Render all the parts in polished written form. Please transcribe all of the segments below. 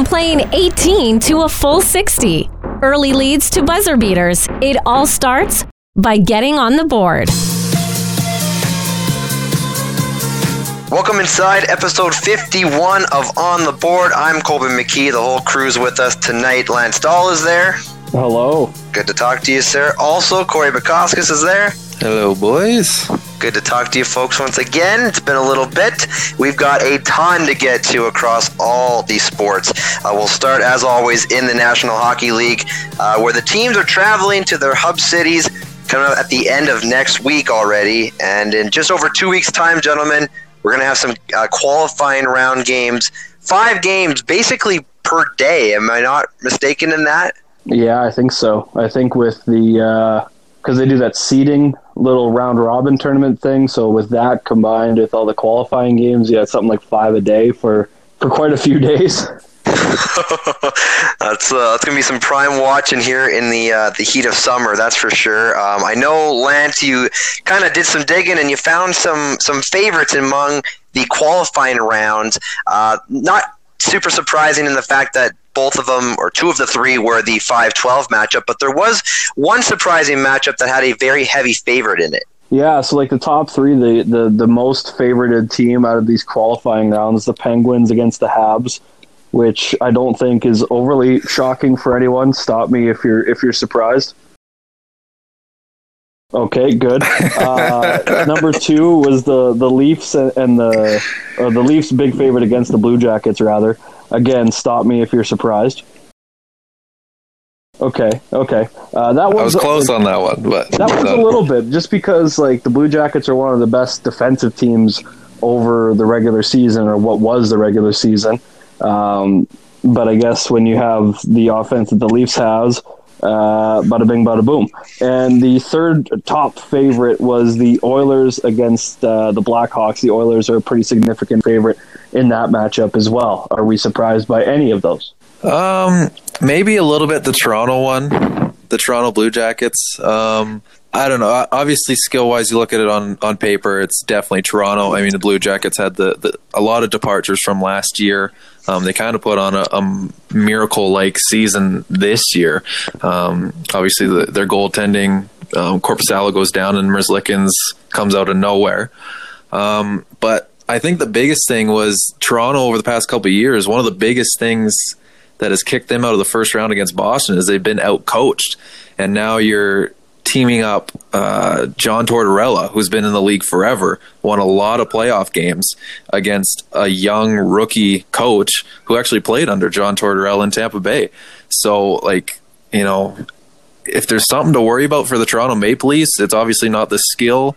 from playing 18 to a full 60. Early leads to buzzer beaters. It all starts by getting on the board. Welcome inside episode 51 of On the Board. I'm Colby McKee. The whole crew's with us tonight. Lance Dahl is there. Hello. Good to talk to you, sir. Also, Corey Bakoskis is there. Hello, boys. Good to talk to you folks once again. It's been a little bit. We've got a ton to get to across all the sports. We'll start, as always, in the National Hockey League, where the teams are traveling to their hub cities coming up at the end of next week already. And in just over 2 weeks' time, gentlemen, we're going to have some qualifying round games. 5 games basically per day. Am I not mistaken in that? Yeah, I think so. I think with the because they do that seeding little round-robin tournament thing, so with that combined with all the qualifying games, yeah, it's something like 5 a day for quite a few days. That's going to be some prime watching here in the heat of summer, that's for sure. I know, Lance, you kind of did some digging and you found some favorites among the qualifying rounds. Not super surprising in the fact that both of them, or two of the three, were the 5-12 matchup, but there was one surprising matchup that had a very heavy favorite in it. Yeah, so like the top three, the most favorited team out of these qualifying rounds, the Penguins against the Habs, which I don't think is overly shocking for anyone. Stop me if you're surprised. Okay, good. Number two was the Leafs and the Leafs' big favorite against the Blue Jackets, rather. Again, stop me if you're surprised. Okay. That was close on that one, but a little bit, just because like the Blue Jackets are one of the best defensive teams over the regular season, or what was the regular season. But I guess when you have the offense that the Leafs has, bada bing, bada boom. And the third top favorite was the Oilers against the Blackhawks. The Oilers are a pretty significant favorite in that matchup as well. Are we surprised by any of those? Maybe a little bit the Toronto one, the Toronto Blue Jackets. I don't know. Obviously, skill-wise, you look at it on paper, it's definitely Toronto. I mean, the Blue Jackets had a lot of departures from last year. They kind of put on a miracle-like season this year. Obviously, their goaltending, Korpisalo goes down and Merzlikins comes out of nowhere. But I think the biggest thing was Toronto over the past couple of years, one of the biggest things that has kicked them out of the first round against Boston is they've been out-coached. And now you're teaming up John Tortorella, who's been in the league forever, won a lot of playoff games, against a young rookie coach who actually played under John Tortorella in Tampa Bay. So, like, you know, if there's something to worry about for the Toronto Maple Leafs, it's obviously not the skill.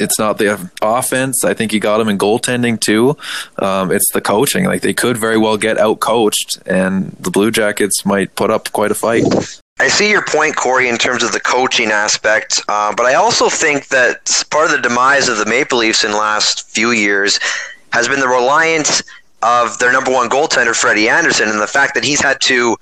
It's not the offense. I think you got them in goaltending too. It's the coaching. Like, they could very well get out-coached, and the Blue Jackets might put up quite a fight. I see your point, Corey, in terms of the coaching aspect, but I also think that part of the demise of the Maple Leafs in the last few years has been the reliance of their number one goaltender, Freddie Anderson, and the fact that he's had to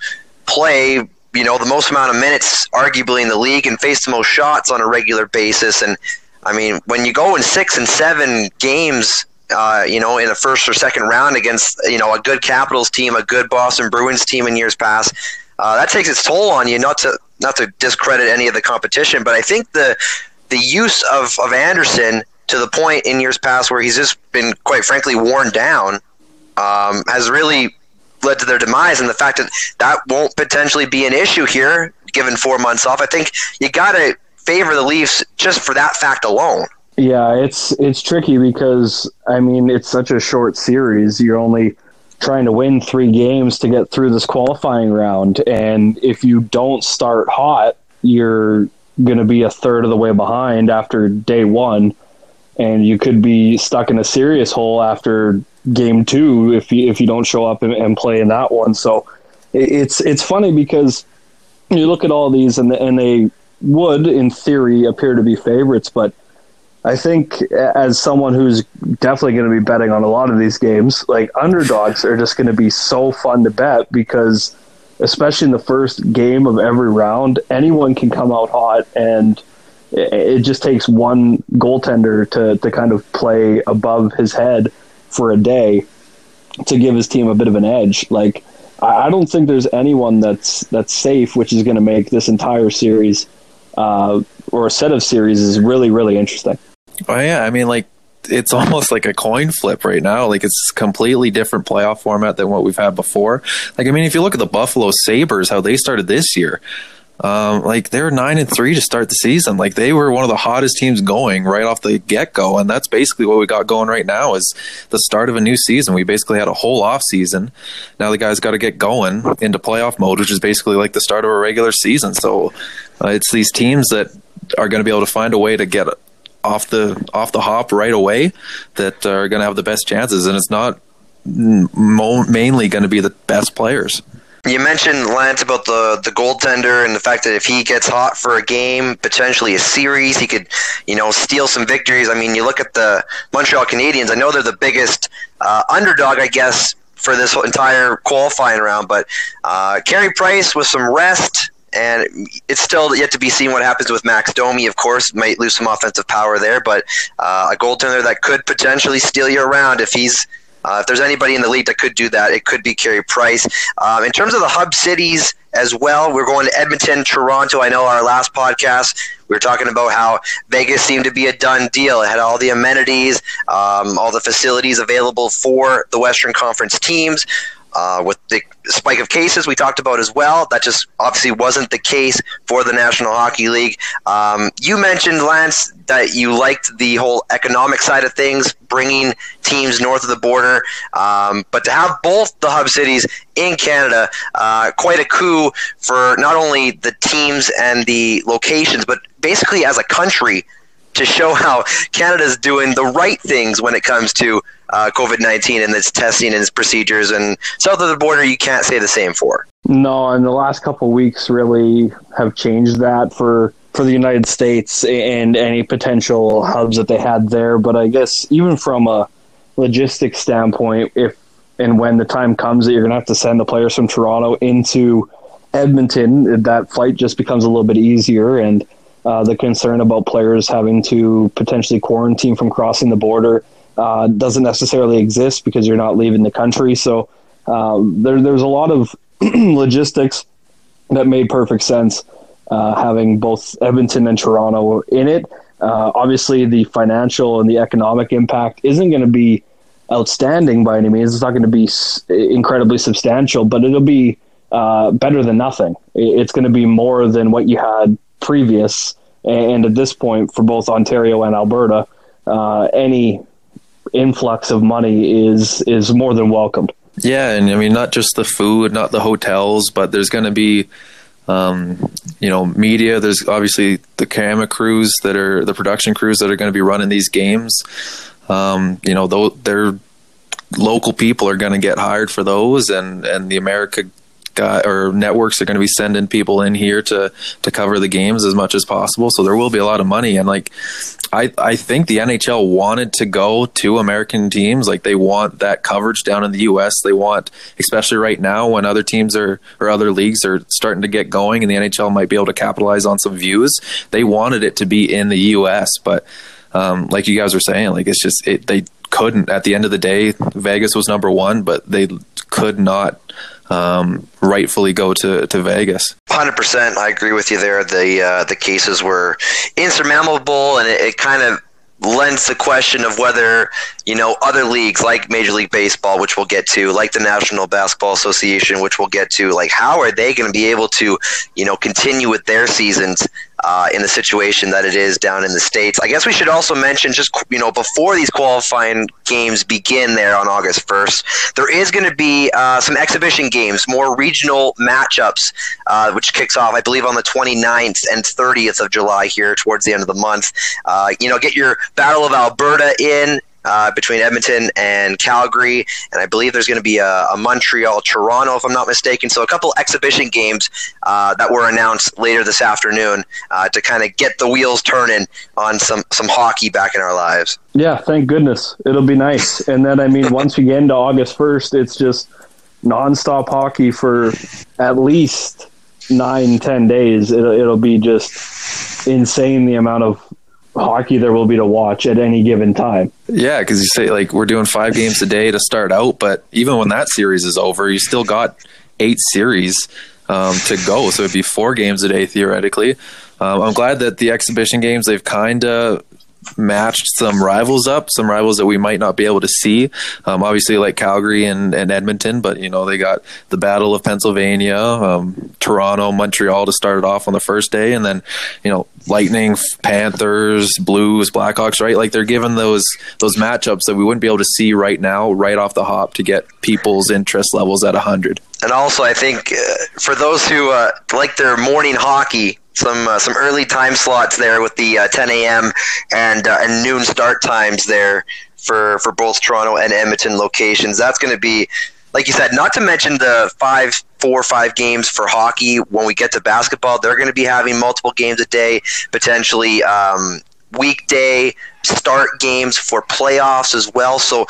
play, you know, the most amount of minutes, arguably, in the league and face the most shots on a regular basis. And, I mean, when you go in 6 and 7 games, you know, in the first or second round against, you know, a good Capitals team, a good Boston Bruins team in years past, that takes its toll on you, not to discredit any of the competition, but I think the use of Anderson to the point in years past where he's just been, quite frankly, worn down, has really led to their demise, and the fact that won't potentially be an issue here, given 4 months off. I think you got to favor the Leafs just for that fact alone. Yeah, it's tricky because, I mean, it's such a short series. You're only trying to win 3 games to get through this qualifying round. And if you don't start hot, you're going to be a third of the way behind after day 1. And you could be stuck in a serious hole after game 2 if you don't show up and play in that one. So it's funny because you look at all these and they would, in theory, appear to be favorites. But I think, as someone who's definitely going to be betting on a lot of these games, like, underdogs are just going to be so fun to bet because, especially in the first game of every round, anyone can come out hot, and it just takes one goaltender to kind of play above his head for a day. to give his team a bit of an edge. Like, I don't think there's anyone that's safe, which is going to make this entire series or a set of series is really, really interesting. Oh, yeah. I mean, like, it's almost like a coin flip right now. Like, it's a completely different playoff format than what we've had before. Like, I mean, if you look at the Buffalo Sabres, how they started this year, like, they're 9-3 to start the season. Like, they were one of the hottest teams going right off the get-go, and that's basically what we got going right now is the start of a new season. We basically had a whole off season. Now the guys got to get going into playoff mode, which is basically like the start of a regular season. So it's these teams that are going to be able to find a way to get off the hop right away that are going to have the best chances, and it's not mainly going to be the best players. You mentioned, Lance, about the goaltender and the fact that if he gets hot for a game, potentially a series, he could, steal some victories. I mean, you look at the Montreal Canadiens. I know they're the biggest underdog, I guess, for this entire qualifying round, but Carey Price with some rest, and it's still yet to be seen what happens with Max Domi, of course, might lose some offensive power there, but a goaltender that could potentially steal you around if he's if there's anybody in the league that could do that, it could be Carey Price. In terms of the hub cities as well, we're going to Edmonton, Toronto. I know our last podcast, we were talking about how Vegas seemed to be a done deal. It had all the amenities, all the facilities available for the Western Conference teams. With the spike of cases we talked about as well, that just obviously wasn't the case for the National Hockey League. You mentioned, Lance, that you liked the whole economic side of things, bringing teams north of the border. But to have both the hub cities in Canada, quite a coup for not only the teams and the locations, but basically as a country, to show how Canada's doing the right things when it comes to COVID-19 and its testing and its procedures. And south of the border, you can't say the same for. No, and the last couple of weeks really have changed that for the United States and any potential hubs that they had there. But I guess even from a logistics standpoint, if and when the time comes that you're going to have to send the players from Toronto into Edmonton, that flight just becomes a little bit easier. And the concern about players having to potentially quarantine from crossing the border doesn't necessarily exist because you're not leaving the country. So there's a lot of logistics that made perfect sense having both Edmonton and Toronto in it. Obviously, the financial and the economic impact isn't going to be outstanding by any means. It's not going to be incredibly substantial, but it'll be better than nothing. It's going to be more than what you had previous, and at this point for both Ontario and Alberta, any influx of money is more than welcomed. Yeah, and I mean, not just the food, not the hotels, but there's going to be media. There's obviously the camera crews that are the production crews that are going to be running these games. Their local people are going to get hired for those, and the America guy or networks are going to be sending people in here to cover the games as much as possible. So there will be a lot of money. And like, I think the NHL wanted to go to American teams. Like, they want that coverage down in the US. They want, especially right now when other teams or other leagues are starting to get going and the NHL might be able to capitalize on some views. They wanted it to be in the US, but like you guys were saying, like, it's just, they couldn't. At the end of the day, Vegas was number one, but they could not rightfully go to Vegas. 100%. I agree with you there. The cases were insurmountable, and it kind of lends the question of whether, other leagues like Major League Baseball, which we'll get to, like the National Basketball Association, which we'll get to, like, how are they going to be able to, continue with their seasons in the situation that it is down in the States. I guess we should also mention just, before these qualifying games begin there on August 1st, there is going to be some exhibition games, more regional matchups, which kicks off, I believe, on the 29th and 30th of July here towards the end of the month. Get your Battle of Alberta in between Edmonton and Calgary. And I believe there's going to be a Montreal-Toronto, if I'm not mistaken. So a couple exhibition games that were announced later this afternoon to kind of get the wheels turning on some hockey back in our lives. Yeah, thank goodness. It'll be nice. And then, I mean, once we get into August 1st, it's just nonstop hockey for at least 9-10 days. It'll be just insane the amount of hockey there will be to watch at any given time. Yeah, because you say, like, we're doing 5 games a day to start out, but even when that series is over, you still got 8 series to go, so it'd be 4 games a day theoretically. I'm glad that the exhibition games, they've kind of matched some rivals up, some rivals that we might not be able to see. Obviously, like Calgary and Edmonton, but you know, they got the Battle of Pennsylvania, Toronto, Montreal to start it off on the first day, and then, you know, Lightning, Panthers, Blues, Blackhawks, right? Like, they're given those matchups that we wouldn't be able to see right now, right off the hop, to get people's interest levels at 100. And also, I think for those who like their morning hockey, some early time slots there with the 10 a.m. and noon start times there for both Toronto and Edmonton locations. That's going to be, like you said, not to mention the 4 or 5 games for hockey. When we get to basketball, they're going to be having multiple games a day, potentially weekday start games for playoffs as well. So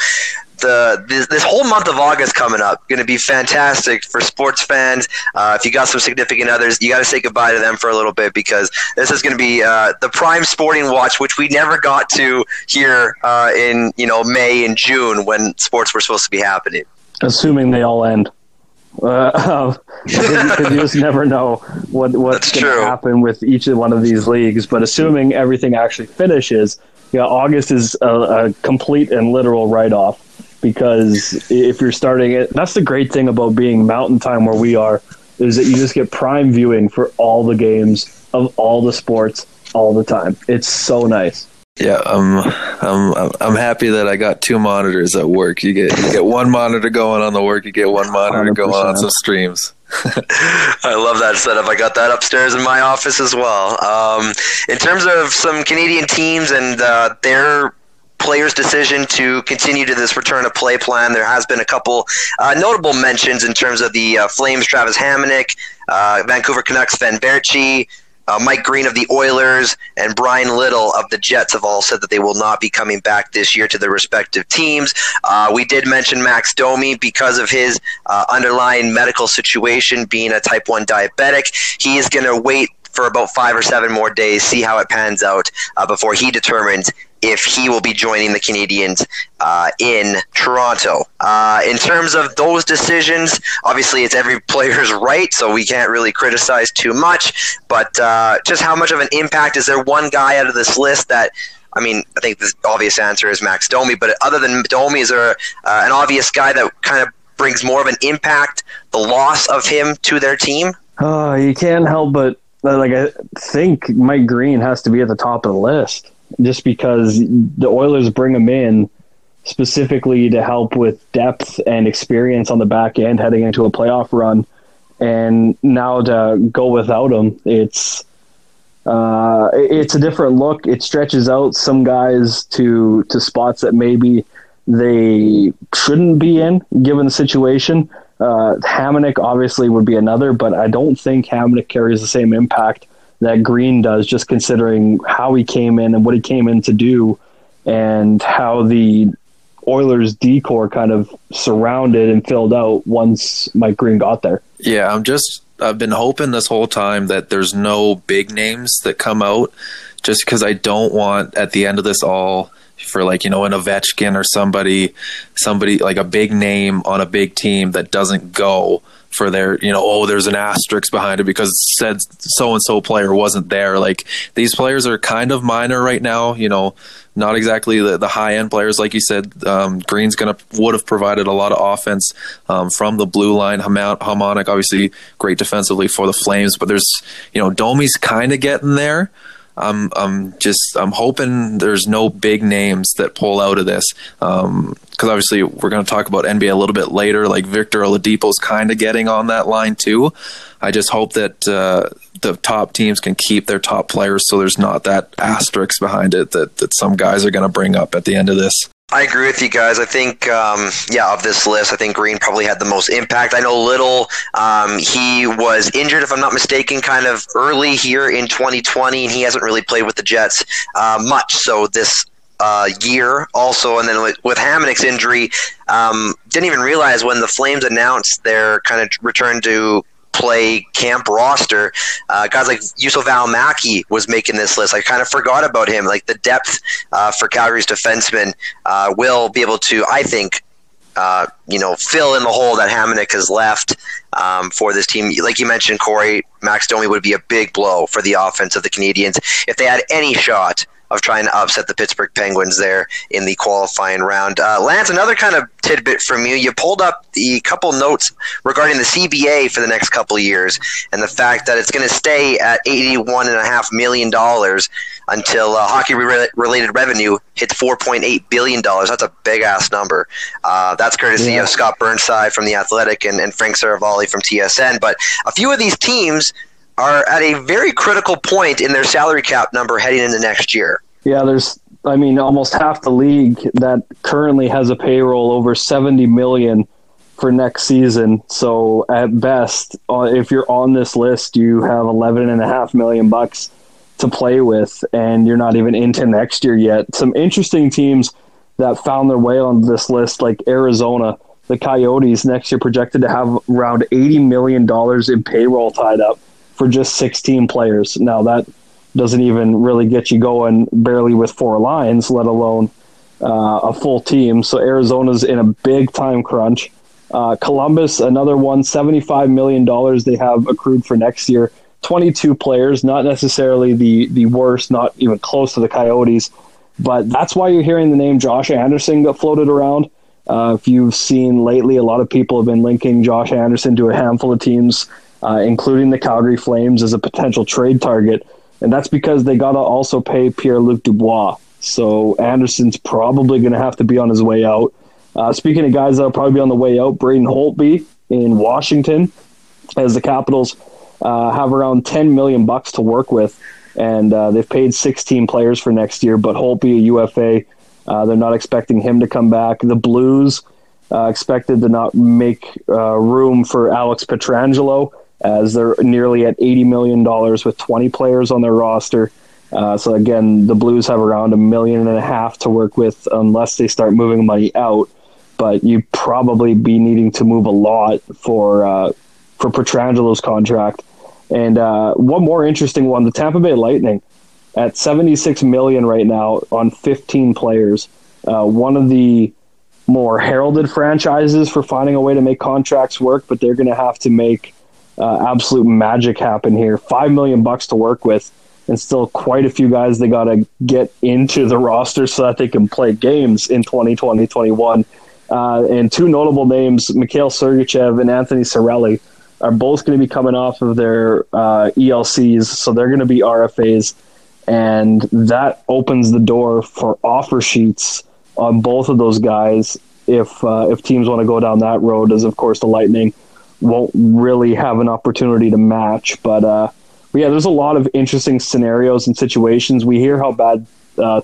this whole month of August coming up going to be fantastic for sports fans. If you got some significant others, you got to say goodbye to them for a little bit, because this is going to be the prime sporting watch, which we never got to here in, you know, May and June when sports were supposed to be happening. Assuming they all end, because you just never know what's going to happen with each one of these leagues. But assuming everything actually finishes, yeah, August is a complete and literal write-off. Because if you're starting it, that's the great thing about being mountain time where we are, is that you just get prime viewing for all the games of all the sports all the time. It's so nice. Yeah, I'm happy that I got 2 monitors at work. You get one monitor going on the work, you get one monitor 100%. Going on some streams. I love that setup. I got that upstairs in my office as well. In terms of some Canadian teams and their players' decision to continue to this return of play plan, there has been a couple notable mentions in terms of the Flames, Travis Hamonic, Vancouver Canucks, Vanverchie, Mike Green of the Oilers, and Brian Little of the Jets have all said that they will not be coming back this year to their respective teams. We did mention Max Domi because of his underlying medical situation, being a type 1 diabetic. He is going to wait for about 5 or 7 more days, see how it pans out before he determines if he will be joining the Canadiens in Toronto. In terms of those decisions, obviously it's every player's right, so we can't really criticize too much, but just how much of an impact is there? One guy out of this list that, I mean, I think the obvious answer is Max Domi, but other than Domi, is there an obvious guy that kind of brings more of an impact, the loss of him to their team? You can't help but, like, I think Mike Green has to be at the top of the list, just because the Oilers bring him in specifically to help with depth and experience on the back end heading into a playoff run. And now to go without him, it's a different look. It stretches out some guys to spots that maybe they shouldn't be in, given the situation. Hamonic obviously would be another, but I don't think Hamonic carries the same impact that Green does, just considering how he came in and what he came in to do, and how the Oilers decor kind of surrounded and filled out once Mike Green got there. Yeah, I've been hoping this whole time that there's no big names that come out, just because I don't want at the end of this all for, like, you know, an Ovechkin or somebody like a big name on a big team that doesn't go for their, you know, there's an asterisk behind it because it said so-and-so player wasn't there. Like, these players are kind of minor right now, you know, not exactly the high-end players. Like you said, Green's would have provided a lot of offense from the blue line. Hamonic, obviously, great defensively for the Flames, but there's, you know, Domi's kind of getting there. I'm hoping there's no big names that pull out of this, because obviously we're going to talk about NBA a little bit later. Like, Victor Oladipo's kind of getting on that line too. I just hope that the top teams can keep their top players, so there's not that asterisk behind it that some guys are going to bring up at the end of this. I agree with you guys. I think, of this list, I think Green probably had the most impact. I know Little, he was injured, if I'm not mistaken, kind of early here in 2020, and he hasn't really played with the Jets much. So this year also, and then with Hamonic's injury, didn't even realize when the Flames announced their kind of return to play camp roster. Guys like Yusuf Valimaki was making this list. I kind of forgot about him. Like, the depth for Calgary's defensemen will be able to, I think, fill in the hole that Hamonic has left for this team. Like you mentioned, Corey, Max Domi would be a big blow for the offense of the Canadiens if they had any shot of trying to upset the Pittsburgh Penguins there in the qualifying round. Lance, another kind of tidbit from you. You pulled up the couple notes regarding the CBA for the next couple of years and the fact that it's going to stay at $81.5 million until hockey-related revenue hits $4.8 billion. That's a big-ass number. That's courtesy of Scott Burnside from The Athletic and Frank Saravalli from TSN. But a few of these teams are at a very critical point in their salary cap number heading into next year. Yeah, there's, I mean, almost half the league that currently has a payroll over $70 million for next season. So at best, if you're on this list, you have $11.5 million to play with, and you're not even into next year yet. Some interesting teams that found their way on this list, like Arizona, the Coyotes next year projected to have around $80 million in payroll tied up for just 16 players. Now, that doesn't even really get you going barely with four lines, let alone a full team. So Arizona's in a big time crunch. Columbus, another one, $75 million they have accrued for next year. 22 players, not necessarily the worst, not even close to the Coyotes. But that's why you're hearing the name Josh Anderson get floated around. If you've seen lately, a lot of people have been linking Josh Anderson to a handful of teams, including the Calgary Flames, as a potential trade target. And that's because they got to also pay Pierre-Luc Dubois. So Anderson's probably going to have to be on his way out. Speaking of guys that will probably be on the way out, Braden Holtby in Washington, as the Capitals have around $10 million to work with. And they've paid 16 players for next year, but Holtby, a UFA, they're not expecting him to come back. The Blues expected to not make room for Alex Pietrangelo, as they're nearly at $80 million with 20 players on their roster. So again, the Blues have around $1.5 million to work with unless they start moving money out. But you'd probably be needing to move a lot for Pietrangelo's contract. And one more interesting one, the Tampa Bay Lightning at $76 million right now on 15 players. One of the more heralded franchises for finding a way to make contracts work, but they're going to have to make absolute magic happen here. $5 million to work with, and still quite a few guys they got to get into the roster so that they can play games in 2020-21. And two notable names, Mikhail Sergachev and Anthony Cirelli, are both going to be coming off of their ELCs, so they're going to be RFAs, and that opens the door for offer sheets on both of those guys if teams want to go down that road, as of course the Lightning won't really have an opportunity to match. But yeah, there's a lot of interesting scenarios and situations. We hear how bad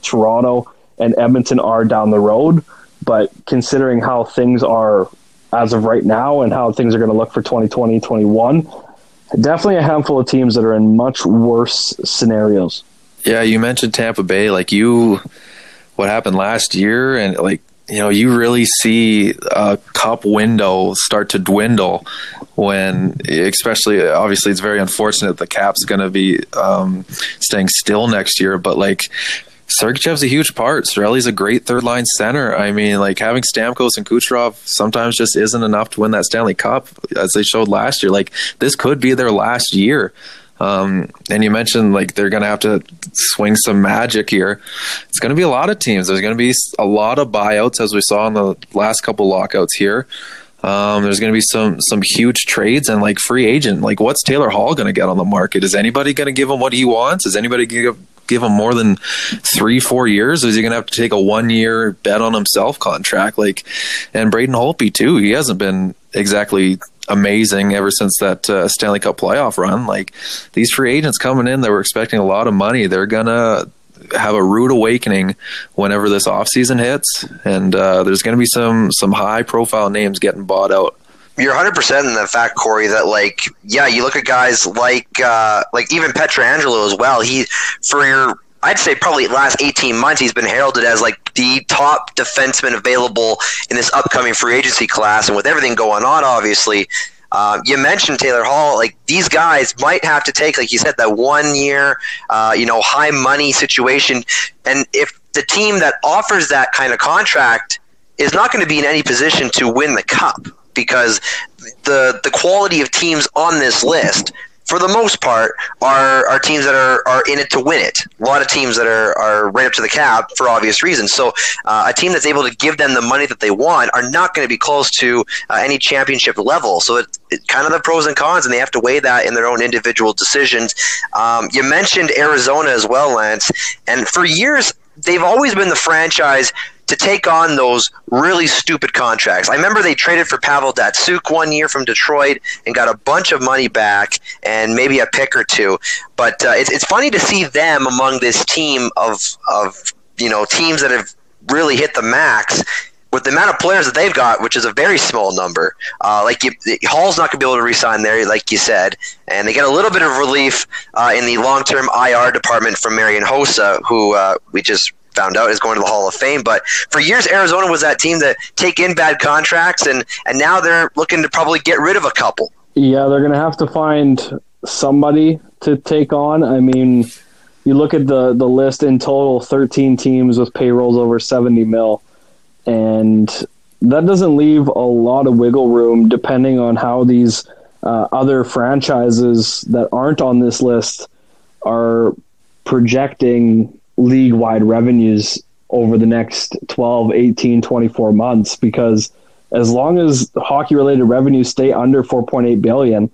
Toronto and Edmonton are down the road, but considering how things are as of right now and how things are going to look for 2020-21, definitely a handful of teams that are in much worse scenarios. Yeah, you mentioned Tampa Bay, what happened last year, and you really see a cup window start to dwindle when, especially, obviously it's very unfortunate the cap's going to be staying still next year, but Sergachev's a huge part. Cirelli's a great third-line center. I mean, having Stamkos and Kucherov sometimes just isn't enough to win that Stanley Cup, as they showed last year. This could be their last year. And you mentioned, they're going to have to swing some magic here. It's going to be a lot of teams. There's going to be a lot of buyouts, as we saw in the last couple lockouts here. There's going to be some huge trades and free agent. What's Taylor Hall going to get on the market? Is anybody going to give him what he wants? Is anybody going to give him more than 3-4 years, or is he gonna have to take a 1-year bet on himself contract? And Braden Holtby too, he hasn't been exactly amazing ever since that Stanley Cup playoff run. These free agents coming in that were expecting a lot of money, they're gonna have a rude awakening whenever this offseason hits, and there's gonna be some high profile names getting bought out. You're 100% in the fact, Corey, that you look at guys like even Pietrangelo as well. He, for your, I'd say probably last 18 months, he's been heralded as the top defenseman available in this upcoming free agency class. And with everything going on, obviously, You mentioned Taylor Hall. Like, these guys might have to take, like you said, that 1 year, high money situation. And if the team that offers that kind of contract is not going to be in any position to win the cup, because the quality of teams on this list, for the most part, are teams that are in it to win it. A lot of teams that are right up to the cap for obvious reasons. So a team that's able to give them the money that they want are not going to be close to any championship level. So it's kind of the pros and cons, and they have to weigh that in their own individual decisions. You mentioned Arizona as well, Lance. And for years, they've always been the franchise to take on those really stupid contracts. I remember they traded for Pavel Datsyuk 1 year from Detroit and got a bunch of money back and maybe a pick or two. But it's funny to see them among this team of teams that have really hit the max with the amount of players that they've got, which is a very small number. Hall's not going to be able to re-sign there, like you said. And they get a little bit of relief in the long-term IR department from Marian Hossa, who we just found out is going to the Hall of Fame. But for years, Arizona was that team that take in bad contracts, and now they're looking to probably get rid of a couple. Yeah, they're going to have to find somebody to take on. I mean, you look at the list in total, 13 teams with payrolls over 70 mil, and that doesn't leave a lot of wiggle room depending on how these other franchises that aren't on this list are projecting league-wide revenues over the next 12, 18, 24 months, because as long as hockey-related revenues stay under $4.8 billion,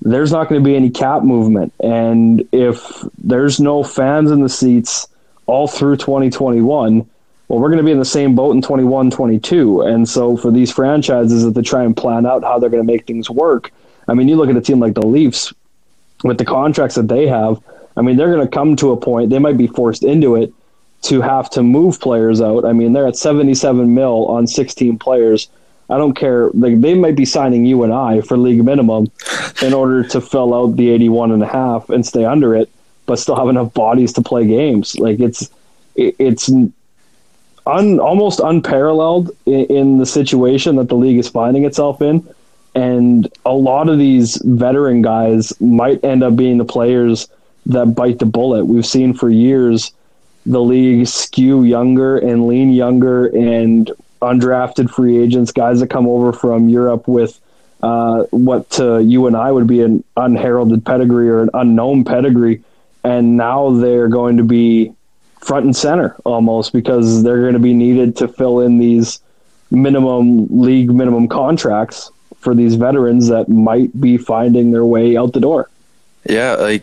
there's not going to be any cap movement. And if there's no fans in the seats all through 2021, well, we're going to be in the same boat in 21-22. And so for these franchises that they try and plan out how they're going to make things work, I mean, you look at a team like the Leafs with the contracts that they have, I mean, they're going to come to a point, they might be forced into it, to have to move players out. I mean, they're at 77 mil on 16 players. I don't care. Like, they might be signing you and I for league minimum in order to fill out the 81.5 and stay under it, but still have enough bodies to play games. Like, it's almost unparalleled in the situation that the league is finding itself in. And a lot of these veteran guys might end up being the players that bite the bullet. We've seen for years the league skew younger and lean younger, and undrafted free agents, guys that come over from Europe with what to you and I would be an unheralded pedigree or an unknown pedigree, and now they're going to be front and center almost, because they're going to be needed to fill in these league minimum contracts for these veterans that might be finding their way out the door. Yeah,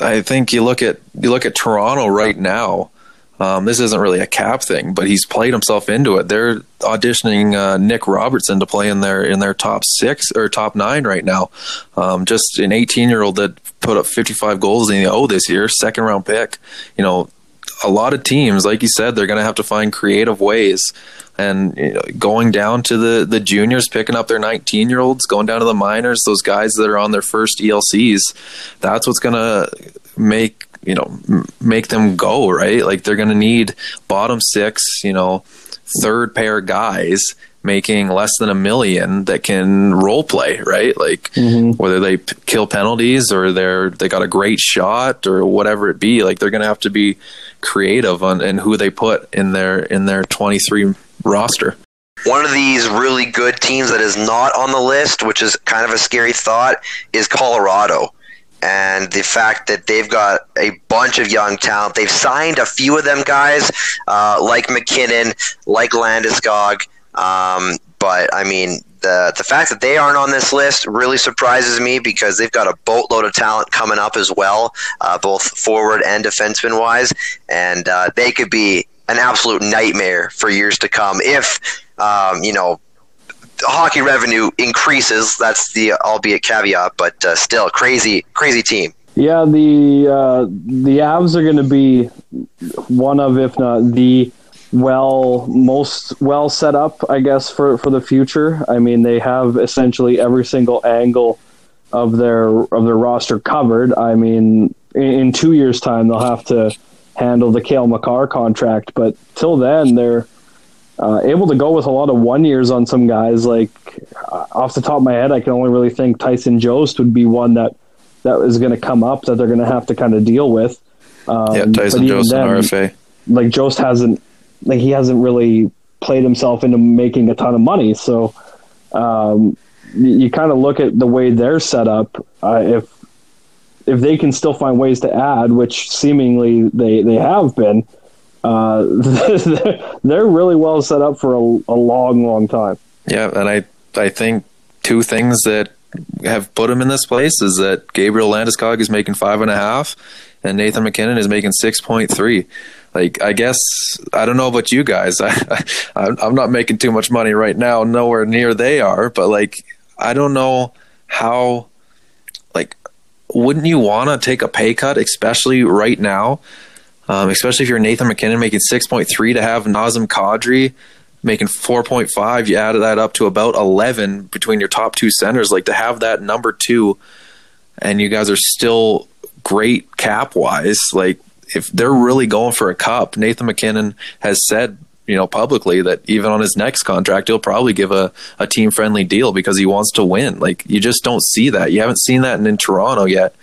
I think you look at Toronto right now. This isn't really a cap thing, but he's played himself into it. They're auditioning Nick Robertson to play in their top 9 right now. Just an 18-year-old that put up 55 goals in the O this year, second-round pick. You know, a lot of teams, like you said, they're going to have to find creative ways. And going down to the juniors, picking up their 19-year-olds, going down to the minors, those guys that are on their first ELCs, that's what's going to make them go, right? Like, they're going to need bottom six, third pair guys making less than $1 million that can role play, right? Like, whether they kill penalties or they got a great shot or whatever it be, like, they're going to have to be creative on who they put in their 23 roster. One of these really good teams that is not on the list, which is kind of a scary thought, is Colorado. And the fact that they've got a bunch of young talent. They've signed a few of them guys, like McKinnon, like Landeskog. But, I mean, the fact that they aren't on this list really surprises me, because they've got a boatload of talent coming up as well, both forward and defenseman-wise. And they could be an absolute nightmare for years to come if, hockey revenue increases. That's the albeit caveat, but still, crazy team. Yeah, the Avs are going to be one of, if not the most well set up, I guess, for the future. I mean, they have essentially every single angle of their roster covered. I mean, in 2 years' time, they'll have to handle the Kale McCarr contract, but till then, they're able to go with a lot of 1 years on some guys. Like off the top of my head, I can only really think Tyson Jost would be one that is going to come up that they're going to have to kind of deal with. Tyson Jost and RFA. Like Jost hasn't really played himself into making a ton of money. So you kind of look at the way they're set up. If they can still find ways to add, which seemingly they have been, they're really well set up for a long, long time. Yeah, and I think two things that have put him in this place is that Gabriel Landeskog is making 5.5 and Nathan McKinnon is making 6.3. Like, I guess, I don't know about you guys. I'm not making too much money right now, nowhere near they are, but like, I don't know how, like, wouldn't you want to take a pay cut, especially right now? Especially if you're Nathan McKinnon making 6.3 to have Nazem Kadri making 4.5, you added that up to about 11 between your top two centers. Like, to have that number two and you guys are still great cap wise, like, if they're really going for a cup, Nathan McKinnon has said, you know, publicly that even on his next contract, he'll probably give a team-friendly deal because he wants to win. Like, you just don't see that. You haven't seen that in Toronto yet.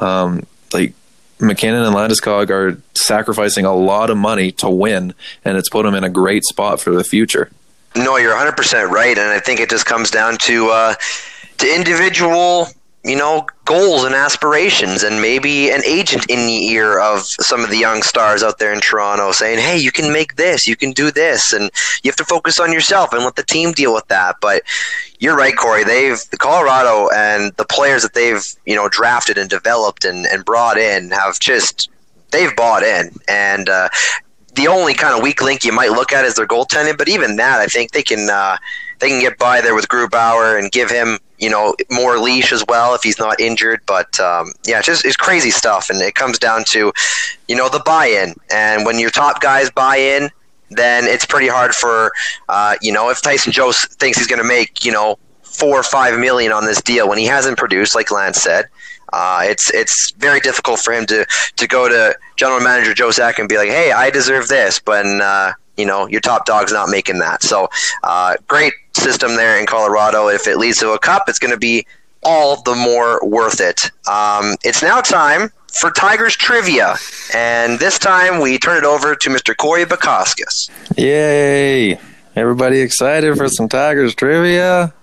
Like, McKinnon and Landeskog are sacrificing a lot of money to win, and it's put them in a great spot for the future. No, you're 100% right, and I think it just comes down to individual, you know, goals and aspirations, and maybe an agent in the ear of some of the young stars out there in Toronto saying, hey, you can make this, you can do this, and you have to focus on yourself and let the team deal with that. But you're right, Corey, Colorado and the players that they've, you know, drafted and developed and brought in have just, they've bought in. And the only kind of weak link you might look at is their goaltending, but even that, I think they can get by there with Grubauer and give him, you know, more leash as well if he's not injured. But it's crazy stuff, and it comes down to, you know, the buy-in. And when your top guys buy in, then it's pretty hard for, you know, if Tyson Jost thinks he's going to make, you know, $4 or $5 million on this deal when he hasn't produced, like Lance said, it's very difficult for him to go to general manager Joe Sakic and be like, hey, I deserve this, when you know, your top dog's not making that. So great system there in Colorado. If it leads to a cup, it's going to be all the more worth it. It's now time for Tigers Trivia. And this time we turn it over to Mr. Corey Bakoskis. Yay. Everybody excited for some Tigers Trivia?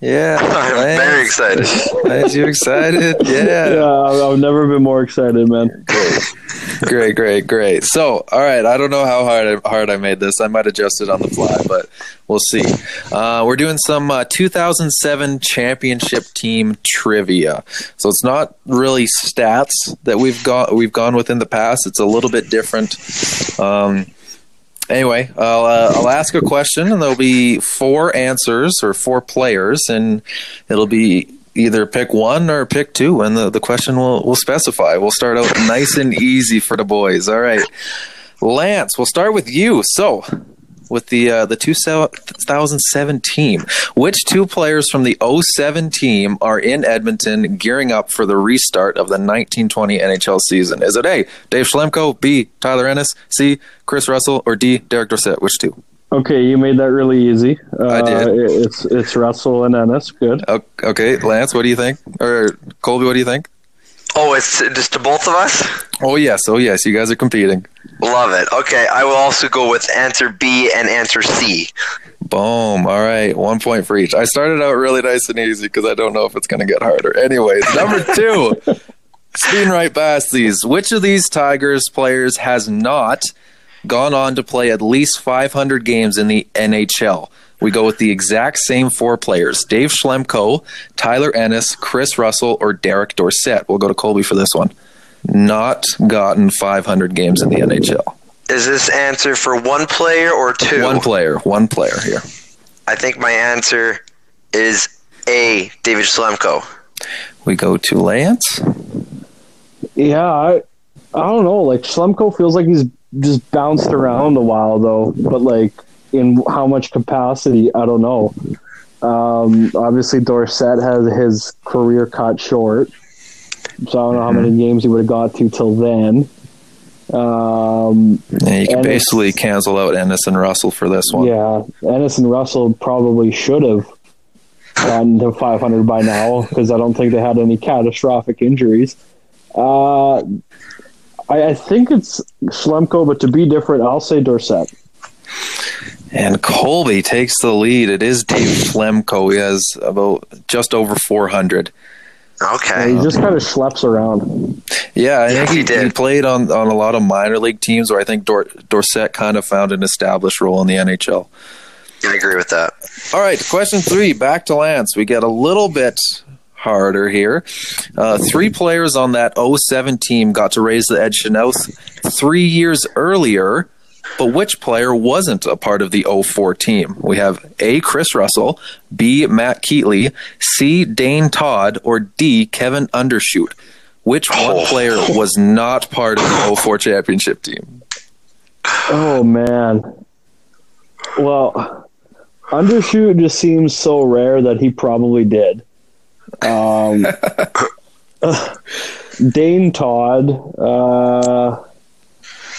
Yeah. I'm very excited. Lance, you excited? Yeah. I've never been more excited, man. Great. So, all right, I don't know how hard I made this. I might adjust it on the fly, but we'll see. We're doing some 2007 championship team trivia. So it's not really stats that we've gone with in the past. It's a little bit different. Anyway, I'll ask a question, and there'll be four answers or four players, and it'll be either pick one or pick two, and the question will specify. We'll start out nice and easy for the boys. All right. Lance, we'll start with you. So, with the 2007 team, which two players from the 2007 team are in Edmonton gearing up for the restart of the 1920 NHL season? Is it A, Dave Schlemko, B, Tyler Ennis, C, Chris Russell, or D, Derek Dorsett? Which two? Okay, you made that really easy. I did. It's Russell and Ennis. Good. Okay, Lance, what do you think? Or Colby, what do you think? Oh, it's just to both of us? Oh, yes. You guys are competing. Love it. Okay, I will also go with answer B and answer C. Boom. All right, 1 point for each. I started out really nice and easy because I don't know if it's going to get harder. Anyways, number two, speeding right past these. Which of these Tigers players has not gone on to play at least 500 games in the NHL? We go with the exact same four players: Dave Schlemko, Tyler Ennis, Chris Russell, or Derek Dorsett. We'll go to Colby for this one. Not gotten 500 games in the NHL. Is this answer for one player or two? One player here. I think my answer is A, David Schlemko. We go to Lance. Yeah, I don't know. Like, Schlemko feels like he's just bounced around a while, though. But, like, in how much capacity, I don't know. Obviously, Dorsett has his career cut short, so I don't know how many games he would have got to till then. Yeah, you can basically cancel out Ennis and Russell for this one. Yeah, Ennis and Russell probably should have gotten to 500 by now because I don't think they had any catastrophic injuries. I think it's Schlemko, but to be different, I'll say Dorsett. And Colby takes the lead. It is Dave Schlemko. He has about just over 400. Okay. Yeah, he just kind of schleps around. Yeah, I think he played on a lot of minor league teams where I think Dorsett kind of found an established role in the NHL. I agree with that. All right, question three, back to Lance. We get a little bit harder here. Three players on that 07 team got to raise the Ed Chenouse 3 years earlier, but which player wasn't a part of the 04 team? We have A, Chris Russell, B, Matt Keetley, C, Dane Todd, or D, Kevin Undershute. Which one player was not part of the 04 championship team? Oh, man. Well, Undershute just seems so rare that he probably did. Dane Todd,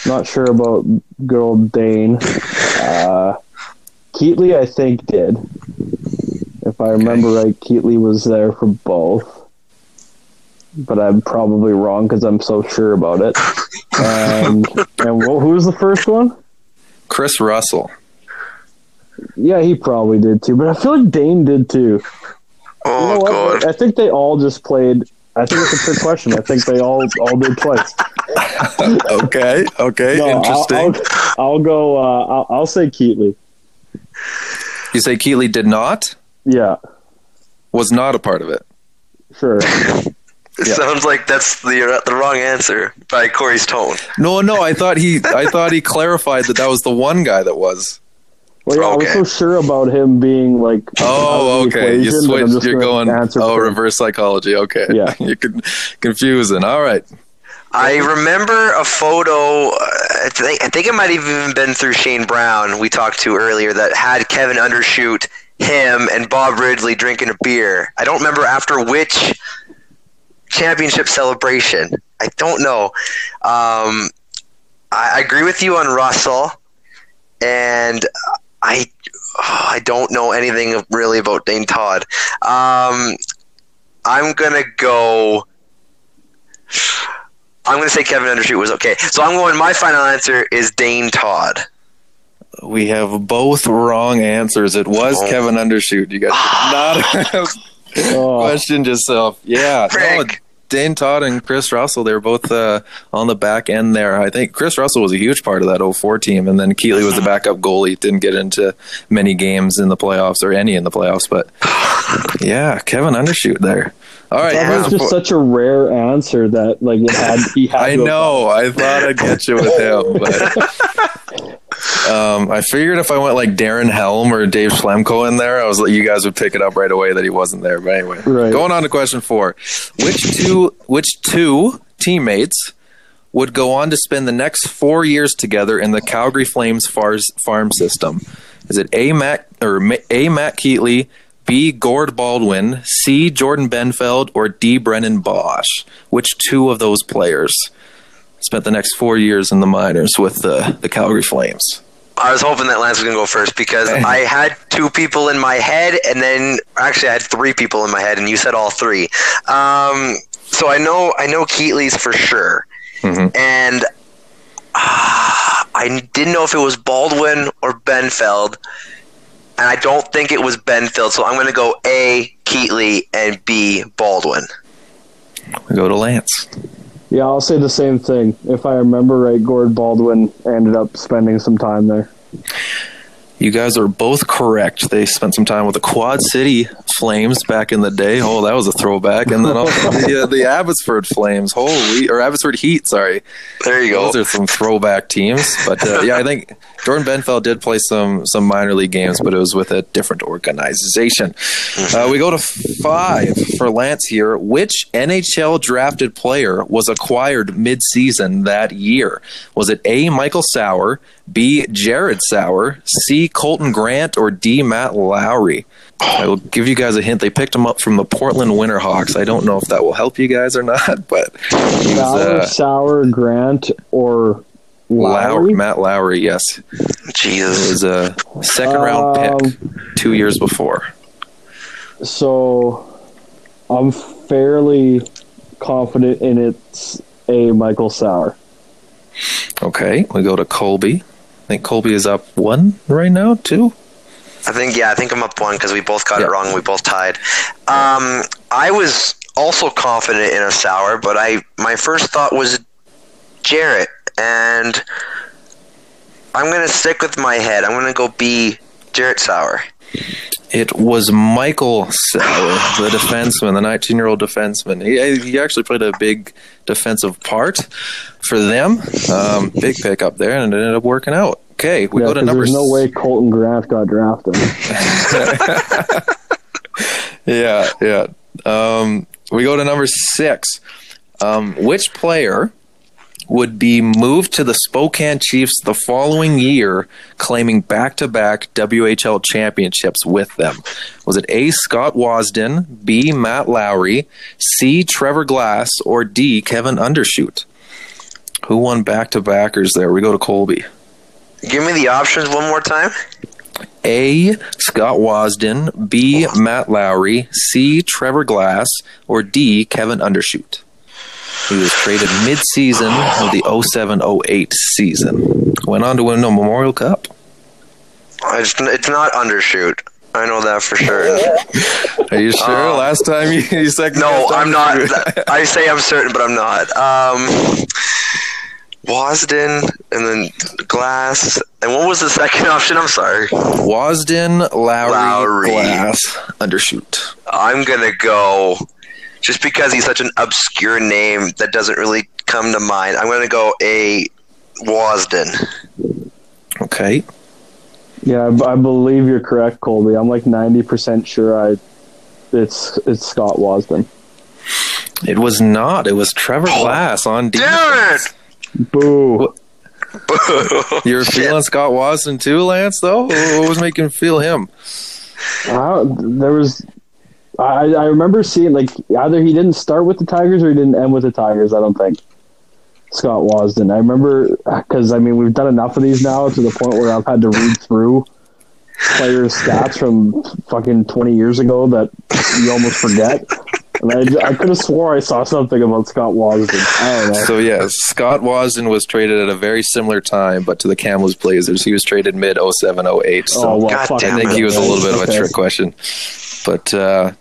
not sure about good old Dane. Keetley, I think, did. If I remember right, Keetley was there for both. But I'm probably wrong because I'm so sure about it. Who was the first one? Chris Russell. Yeah, he probably did too. But I feel like Dane did too. Oh, you know God. I think they all just played. I think it's a trick question. I think they all did twice. Okay, no, interesting. I'll go. I'll say Keetley. You say Keetley did not? Yeah. Was not a part of it. Sure. It sounds like that's the wrong answer by Corey's tone. No, I thought he clarified that was the one guy that was. Well, yeah, okay. I was so sure about him being like. Oh, okay. You switched. You're going. Oh, reverse psychology. Okay. Yeah. You're confusing. All right. I remember a photo. I think it might have even been through Shane Brown we talked to earlier that had Kevin Undershute, him, and Bob Ridley drinking a beer. I don't remember after which championship celebration. I don't know. I agree with you on Russell, and I don't know anything really about Dane Todd. I'm going to say Kevin Undershute was okay. So I'm going, my final answer is Dane Todd. We have both wrong answers. It was Kevin Undershute. You guys did not question yourself. Yeah. No, Dane Todd and Chris Russell, they were both on the back end there. I think Chris Russell was a huge part of that 04 team, and then Keetley was the backup goalie. Didn't get into many games in the playoffs or any in the playoffs, but yeah, Kevin Undershute there. All right, that was just such a rare answer that like he had. I know. I thought I'd get you with him, but I figured if I went like Darren Helm or Dave Schlemko in there, I was like, you guys would pick it up right away that he wasn't there. But anyway, Going on to question four, which two teammates would go on to spend the next 4 years together in the Calgary Flames farm system? Is it A, Matt Keetley, B, Gord Baldwin, C, Jordan Benfeld, or D, Brennan Bosch? Which two of those players spent the next 4 years in the minors with the Calgary Flames? I was hoping that Lance was going to go first because I had two people in my head, and then actually I had three people in my head, and you said all three. So I know Keatley's for sure. Mm-hmm. And I didn't know if it was Baldwin or Benfeld. And I don't think it was Benfeld, so I'm going to go A, Keetley, and B, Baldwin. We go to Lance. Yeah, I'll say the same thing. If I remember right, Gord Baldwin ended up spending some time there. You guys are both correct. They spent some time with the Quad City Flames back in the day. Oh, that was a throwback. And then also the Abbotsford Flames. Or Abbotsford Heat, sorry. There you go. Those are some throwback teams. But yeah, I think Jordan Benfeld did play some minor league games, but it was with a different organization. We go to five for Lance here. Which NHL drafted player was acquired midseason that year? Was it A, Michael Sauer, B, Jared Sauer, C, Colton Grant, or D, Matt Lowry? I will give you guys a hint. They picked him up from the Portland Winterhawks. I don't know if that will help you guys or not, but Sauer, Grant, or Lowry? Matt Lowry, yes. Jesus. It was a second-round pick 2 years before. So I'm fairly confident in it's a Michael Sauer. Okay, we go to Colby. I think Colby is up one right now, two? I think I'm up one because we both got it wrong. We both tied. I was also confident in a Sauer, but my first thought was Jarrett, and I'm going to stick with my head. I'm going to go B, Jarrett Sauer. It was Michael Sauer, the defenseman, the 19-year-old defenseman. He actually played a big defensive part for them. Big pick up there, and it ended up working out. Okay, we go to number. There's no way Colton Grant got drafted. Yeah. We go to number 6. Which player would be moved to the Spokane Chiefs the following year, claiming back-to-back WHL championships with them? Was it A, Scott Wasden, B, Matt Lowry, C, Trevor Glass, or D, Kevin Undershute? Who won back-to-backers there? We go to Colby. Give me the options one more time. A, Scott Wasden, B, Matt Lowry, C, Trevor Glass, or D, Kevin Undershute. He was traded mid-season of the 07-08 season. Went on to win a Memorial Cup. It's not Undershute. I know that for sure. Are you sure? Last time you said no, I'm not. I say I'm certain, but I'm not. Wasden, and then Glass. And what was the second option? I'm sorry. Wasden, Lowry. Glass, Undershute. I'm going to go, just because he's such an obscure name that doesn't really come to mind, I'm going to go A, Wasden. Okay. Yeah, I believe you're correct, Colby. I'm like 90% sure it's Scott Wasden. It was not. It was Trevor Glass on defense. Damn it! Boo. You were feeling Scott Wasden too, Lance, though? What was making you feel him? I remember seeing, like, either he didn't start with the Tigers or he didn't end with the Tigers, I don't think. Scott Wasden. I remember, because, I mean, we've done enough of these now to the point where I've had to read through players' stats from fucking 20 years ago that you almost forget. And I could have swore I saw something about Scott Wasden. I don't know. So, yes, Scott Wasden was traded at a very similar time, but to the Kamloops Blazers. He was traded mid-07-08. So I think he was a little bit of a trick question. But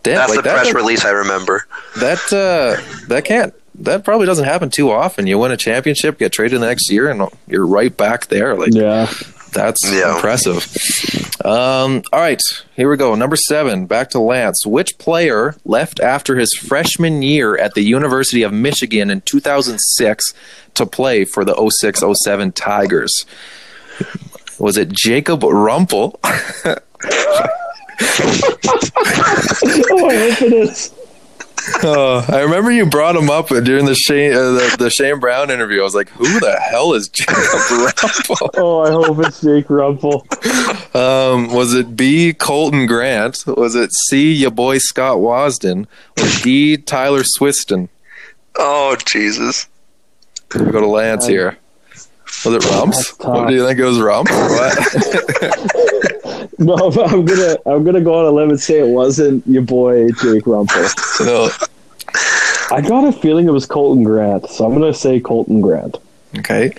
that's like the press release I remember. That probably doesn't happen too often. You win a championship, get traded the next year, and you're right back there. Like, that's impressive. All right, here we go. Number 7, back to Lance. Which player left after his freshman year at the University of Michigan in 2006 to play for the 06-07 Tigers? Was it Jacob Rumpel? I remember you brought him up during the Shane Brown interview. I was like, who the hell is Jacob Rumpel? Oh, I hope it's Jake Rumpel. Was it B, Colton Grant? Was it C, your boy Scott Wasden? Or D, Tyler Swiston? Oh, Jesus. We go to Lance here. Was it Rumps? What do you think it was, Rump? What? No, I'm gonna go on a limb and say it wasn't your boy Jake Rumpel. No. I got a feeling it was Colton Grant, so I'm gonna say Colton Grant. Okay.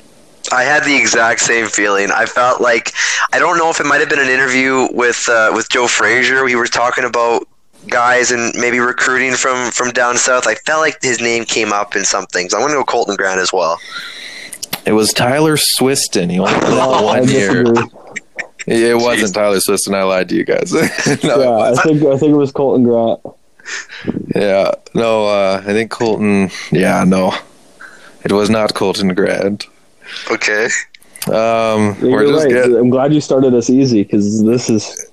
I had the exact same feeling. I felt like, I don't know if it might have been an interview with Joe Frazier. We were talking about guys and maybe recruiting from down south. I felt like his name came up in some things. I'm gonna go Colton Grant as well. It was Tyler Swiston. He only played one year. It wasn't Tyler Swiston. I lied to you guys. I think it was Colton Grant. Yeah. No, I think Colton. Yeah, no. It was not Colton Grant. Okay. I'm glad you started us easy, because this is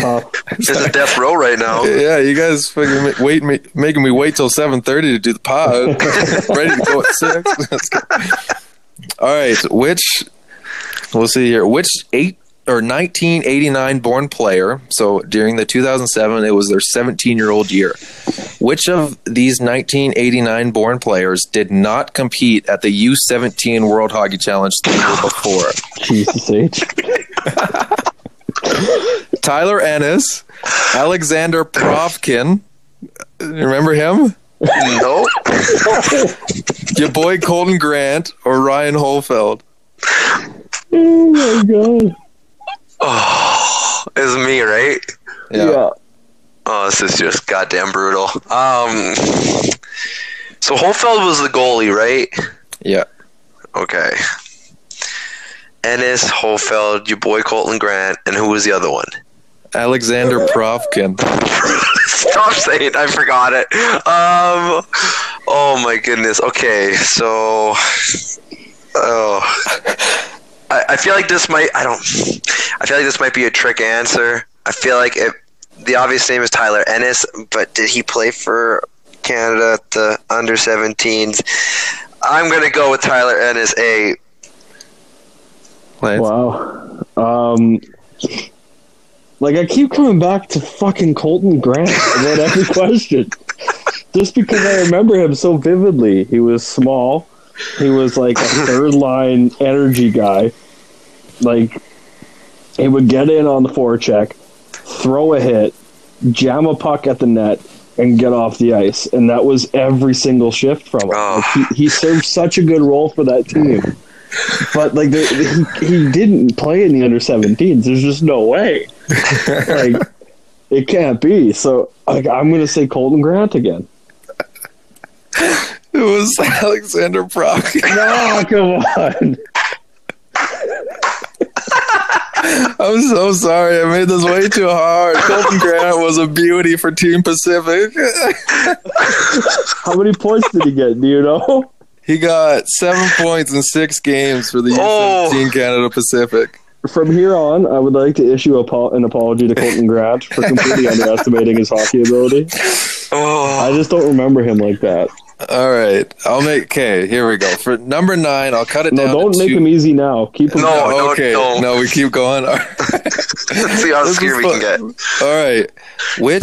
tough. This is death row right now. Yeah, you guys making me wait till 7:30 to do the pod. Ready to go at 6. All right, we'll see here. Which eight or 1989 born player. So during the 2007, it was their 17-year-old year. Which of these 1989 born players did not compete at the U17 World Hockey Challenge the year before? Jesus H. Tyler Ennis, Alexander Profkin. Remember him? No. Your boy Colton Grant or Ryan Holfeld? Oh my god! Oh, it's me, right? Yeah. Oh, this is just goddamn brutal. So Holfeld was the goalie, right? Yeah. Okay. Ennis, Holfeld, your boy Colton Grant, and who was the other one? Alexander Profkin. Stop saying it. I forgot it. Oh my goodness. Okay, so. Oh. I feel like this might. I don't. I feel like this might be a trick answer. I feel like it, the obvious name is Tyler Ennis, but did he play for Canada at the under 17s? I'm gonna go with Tyler Ennis. A. Wow. Like I keep coming back to fucking Colton Grant about every question, just because I remember him so vividly. He was small. He was like a third-line energy guy. Like, he would get in on the forecheck, throw a hit, jam a puck at the net, and get off the ice. And that was every single shift from him. Like, he served such a good role for that team. But, like, he didn't play in the under-17s. There's just no way. Like, it can't be. So, like, I'm going to say Colton Grant again. It was Alexander Profkin. No, come on. I'm so sorry. I made this way too hard. Colton Grant was a beauty for Team Pacific. How many points did he get? Do you know? He got 7 points in 6 games for the U17 Canada Pacific. From here on, I would like to issue an apology to Colton Grant for completely underestimating his hockey ability. Oh. I just don't remember him like that. All right, I'll make. Okay, here we go. For number 9, I'll cut it down. No, don't make them easy now. Keep them. No, okay. No, we keep going. All right. Let's see how scary we can get. All right. Which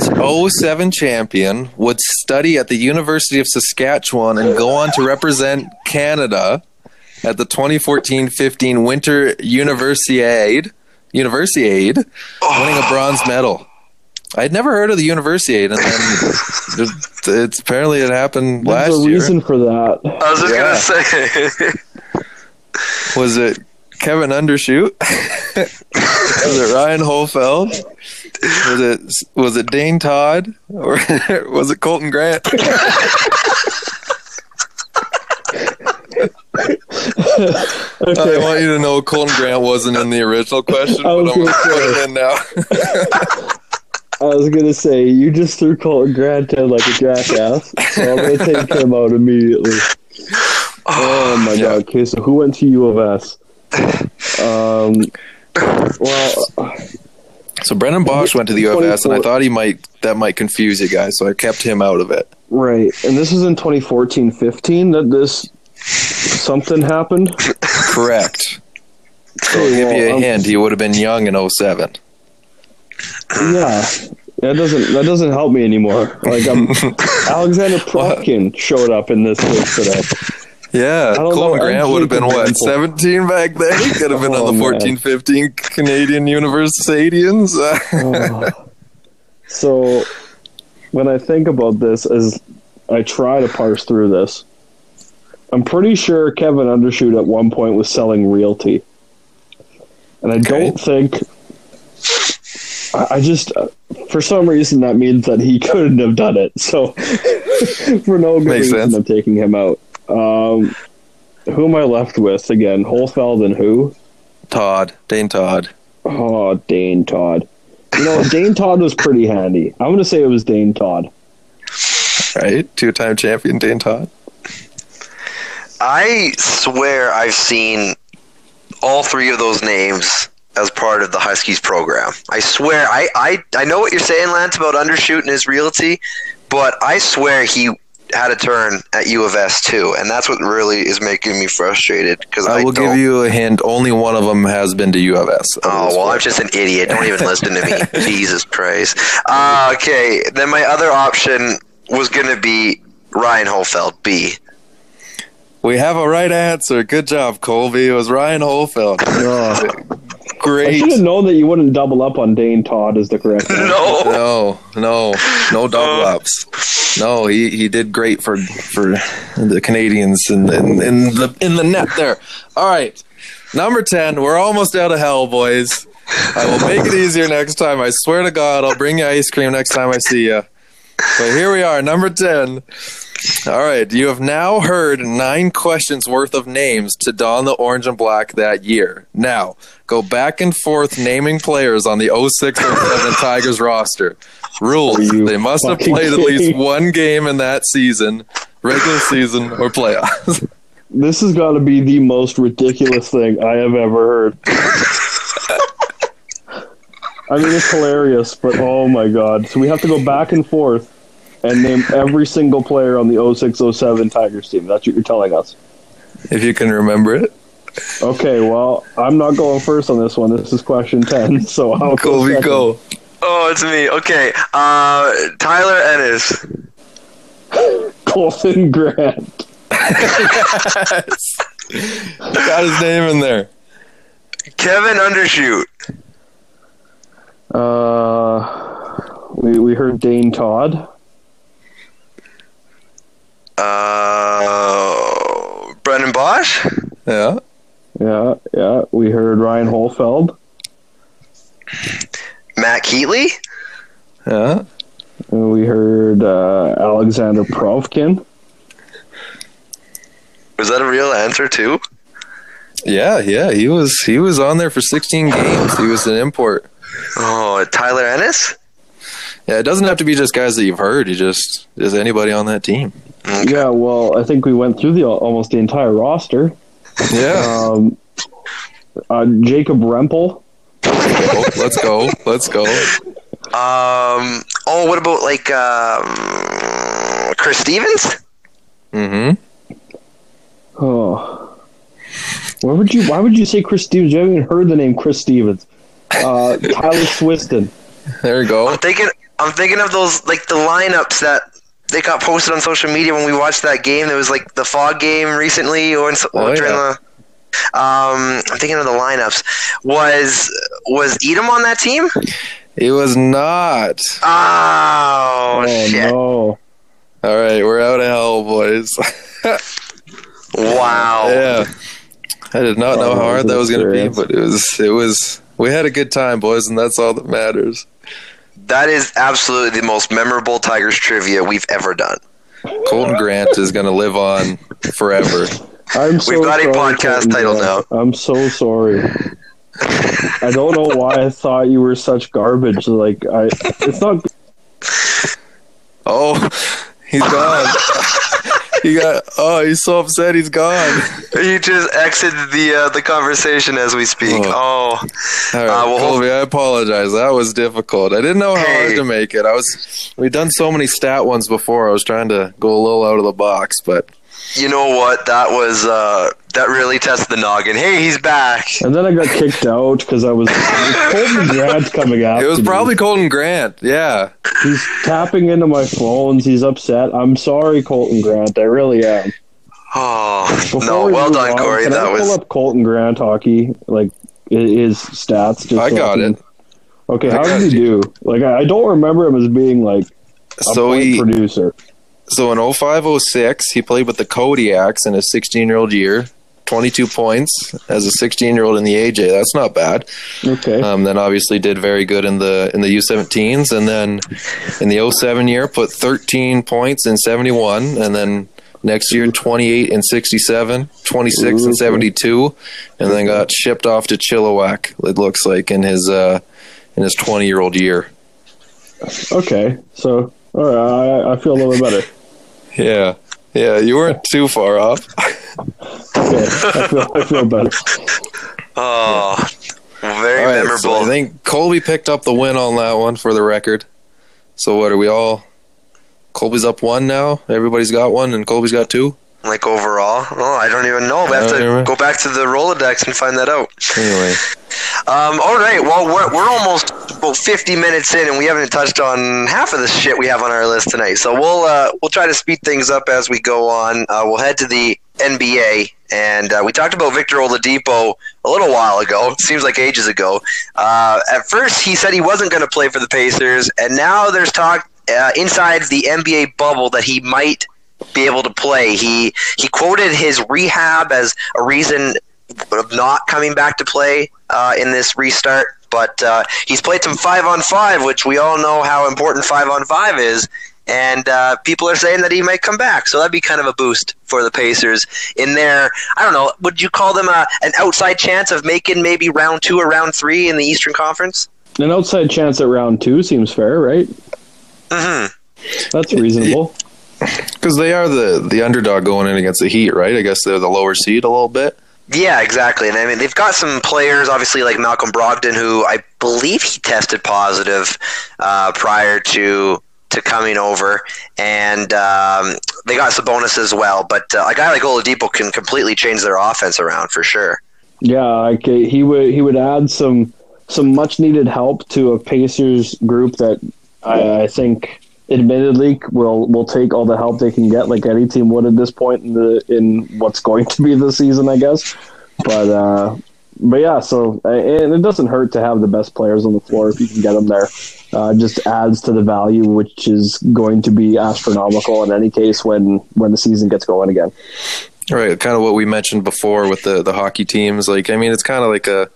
07 champion would study at the University of Saskatchewan and go on to represent Canada at the 2014-15 Winter Universiade, winning a bronze medal? I'd never heard of the Universiade, and then it's apparently it happened last year. There's a reason for that. I was just gonna say, was it Kevin Undershute? Was it Ryan Holfeld? Was it Dane Todd, or was it Colton Grant? Okay. I want you to know Colton Grant wasn't in the original question, but I'm gonna put it in now. I was going to say, you just threw Colton Grant down like a jackass, so I'm going to take him out immediately. Oh, my God. Okay, so who went to U of S? So Brennan Bosch went to the U of S, and I thought that might confuse you guys, so I kept him out of it. Right, and this is in 2014-15 that something happened? Correct. So I'll give you a hint, he would have been young in 07. Yeah, that doesn't help me anymore. Like Alexander Profkin showed up in this list today. Yeah, Colton Grant would have been what, 17 back then? He could have been on the 14-15 Canadian Universiadians. So when I think about this, as I try to parse through this, I'm pretty sure Kevin Undershute at one point was selling realty, and I don't think. I just, for some reason, that means that he couldn't have done it. So, for no good reason, I'm taking him out. Who am I left with again? Holfeld and who? Dane Todd. Oh, Dane Todd. You know, Dane Todd was pretty handy. I'm going to say it was Dane Todd. Right? 2-time champion Dane Todd. I swear I've seen all 3 of those names as part of the Huskies program. I swear, I know what you're saying, Lance, about Undershute and his realty, but I swear he had a turn at U of S too, and that's what really is making me frustrated. Because I will give you a hint: only one of them has been to U of S. Oh well, I'm just an idiot. Don't even listen to me. Jesus Christ. Okay, then my other option was going to be Ryan Holfeld. B. We have a right answer. Good job, Colby. It was Ryan Holfeld. Oh. Great. I should have known that you wouldn't double up on Dane Todd as the correct answer. No double ups. No, he did great for the Canadians in the net there. All right, number 10. We're almost out of hell, boys. I will make it easier next time. I swear to God, I'll bring you ice cream next time I see you. But here we are, number 10. All right, you have now heard 9 questions worth of names to don the orange and black that year. Now, go back and forth naming players on the 06 and 07 Tigers roster. Rules: they must have played at least one game in that season, regular season or playoffs. This has got to be the most ridiculous thing I have ever heard. I mean, it's hilarious, but oh my God. So we have to go back and forth and name every single player on the 06-07 Tigers team. That's what you're telling us. If you can remember it. Okay, well, I'm not going first on this one. This is question 10, so I'll go. Oh, it's me. Okay, Tyler Ennis. Colton Grant. Yes. Got his name in there. Kevin Undershute. We heard Dane Todd. Brennan Bosch? Yeah. We heard Ryan Holfeld. Matt Keetley? Yeah. And we heard Alexander Profkin. Was that a real answer too? Yeah. He was on there for 16 games. He was an import. Oh, Tyler Ennis? Yeah, it doesn't have to be just guys that you've heard. You just is anybody on that team. Okay. Yeah, well, I think we went through almost the entire roster. Yeah. Jacob Rumpel. Let's go. What about like Chris Stevens? Mm-hmm. Oh. Why would you say Chris Stevens? You haven't even heard the name Chris Stevens. Tyler Swiston. There you go. I'm thinking of those, like, the lineups that they got posted on social media when we watched that game. There was like the fog game recently, I'm thinking of the lineups. Was Edom on that team? He was not. Oh shit! No. All right, we're out of hell, boys. Wow. Yeah. I did not know how hard that was going to be, but it was. We had a good time, boys, and that's all that matters. That is absolutely the most memorable Tigers trivia we've ever done. Colton Grant is going to live on forever. We've got a podcast title now. I'm so sorry. I don't know why I thought you were such garbage. Like it's not. Oh, he's gone. He's so upset. He's gone. He just exited the conversation as we speak. Oh. All right, Colby, I apologize. That was difficult. I didn't know how hard to make it. We've done so many stat ones before. I was trying to go a little out of the box, but you know what? That was that really tested the noggin. Hey, he's back. And then I got kicked out because it was Colton Grant coming out. It was probably Colton Grant. Yeah. He's tapping into my phones. He's upset. I'm sorry, Colton Grant. I really am. Oh, well done, Corey. Pull up Colton Grant hockey, like his stats. I got it. Okay, how did he do? Like, I don't remember him as being like a producer. So in 05-06, he played with the Kodiaks in his 16-year-old year, 22 points as a 16-year-old in the AJ. That's not bad. Okay. Then obviously did very good in the U17s, and then in the 07 year put 13 points in 71, and then next year 28 in 67, 26 in 72, and then got shipped off to Chilliwack. It looks like in his 20-year-old year. Okay, so. All right, I feel a little better. Yeah, you weren't too far off. Okay, I feel better. Oh, very memorable. So I think Colby picked up the win on that one for the record. So what are we all Colby's up one now. Everybody's got one, and Colby's got two. Like overall? Oh, I don't even know. We have to go back to the Rolodex and find that out. Anyway. All right. Well, we're almost about 50 minutes in, and we haven't touched on half of the shit we have on our list tonight. So we'll try to speed things up as we go on. We'll head to the NBA, and we talked about Victor Oladipo a little while ago. It seems like ages ago. At first, he said he wasn't going to play for the Pacers, and now there's talk inside the NBA bubble that he might be able to play. He quoted his rehab as a reason of not coming back to play in this restart, but he's played some 5-on-5, which we all know how important 5-on-5 is, and people are saying that he might come back, so that'd be kind of a boost for the Pacers in their, I don't know, would you call them an outside chance of making maybe round 2 or round 3 in the Eastern Conference? An outside chance at round 2 seems fair, right? Mm-hmm. That's reasonable. Because they are the underdog going in against the Heat, right? I guess they're the lower seed a little bit. Yeah, exactly. And I mean, they've got some players, obviously, like Malcolm Brogdon, who I believe he tested positive prior to coming over. And they got Sabonis as well. But a guy like Oladipo can completely change their offense around for sure. Yeah, okay. He would add some much-needed help to a Pacers group that I think... admittedly, will take all the help they can get, like any team would at this point in what's going to be the season, I guess. But yeah, so and it doesn't hurt to have the best players on the floor if you can get them there. Just adds to the value, which is going to be astronomical in any case when the season gets going again. Right, kind of what we mentioned before with the hockey teams. Like, I mean, it's kind of like a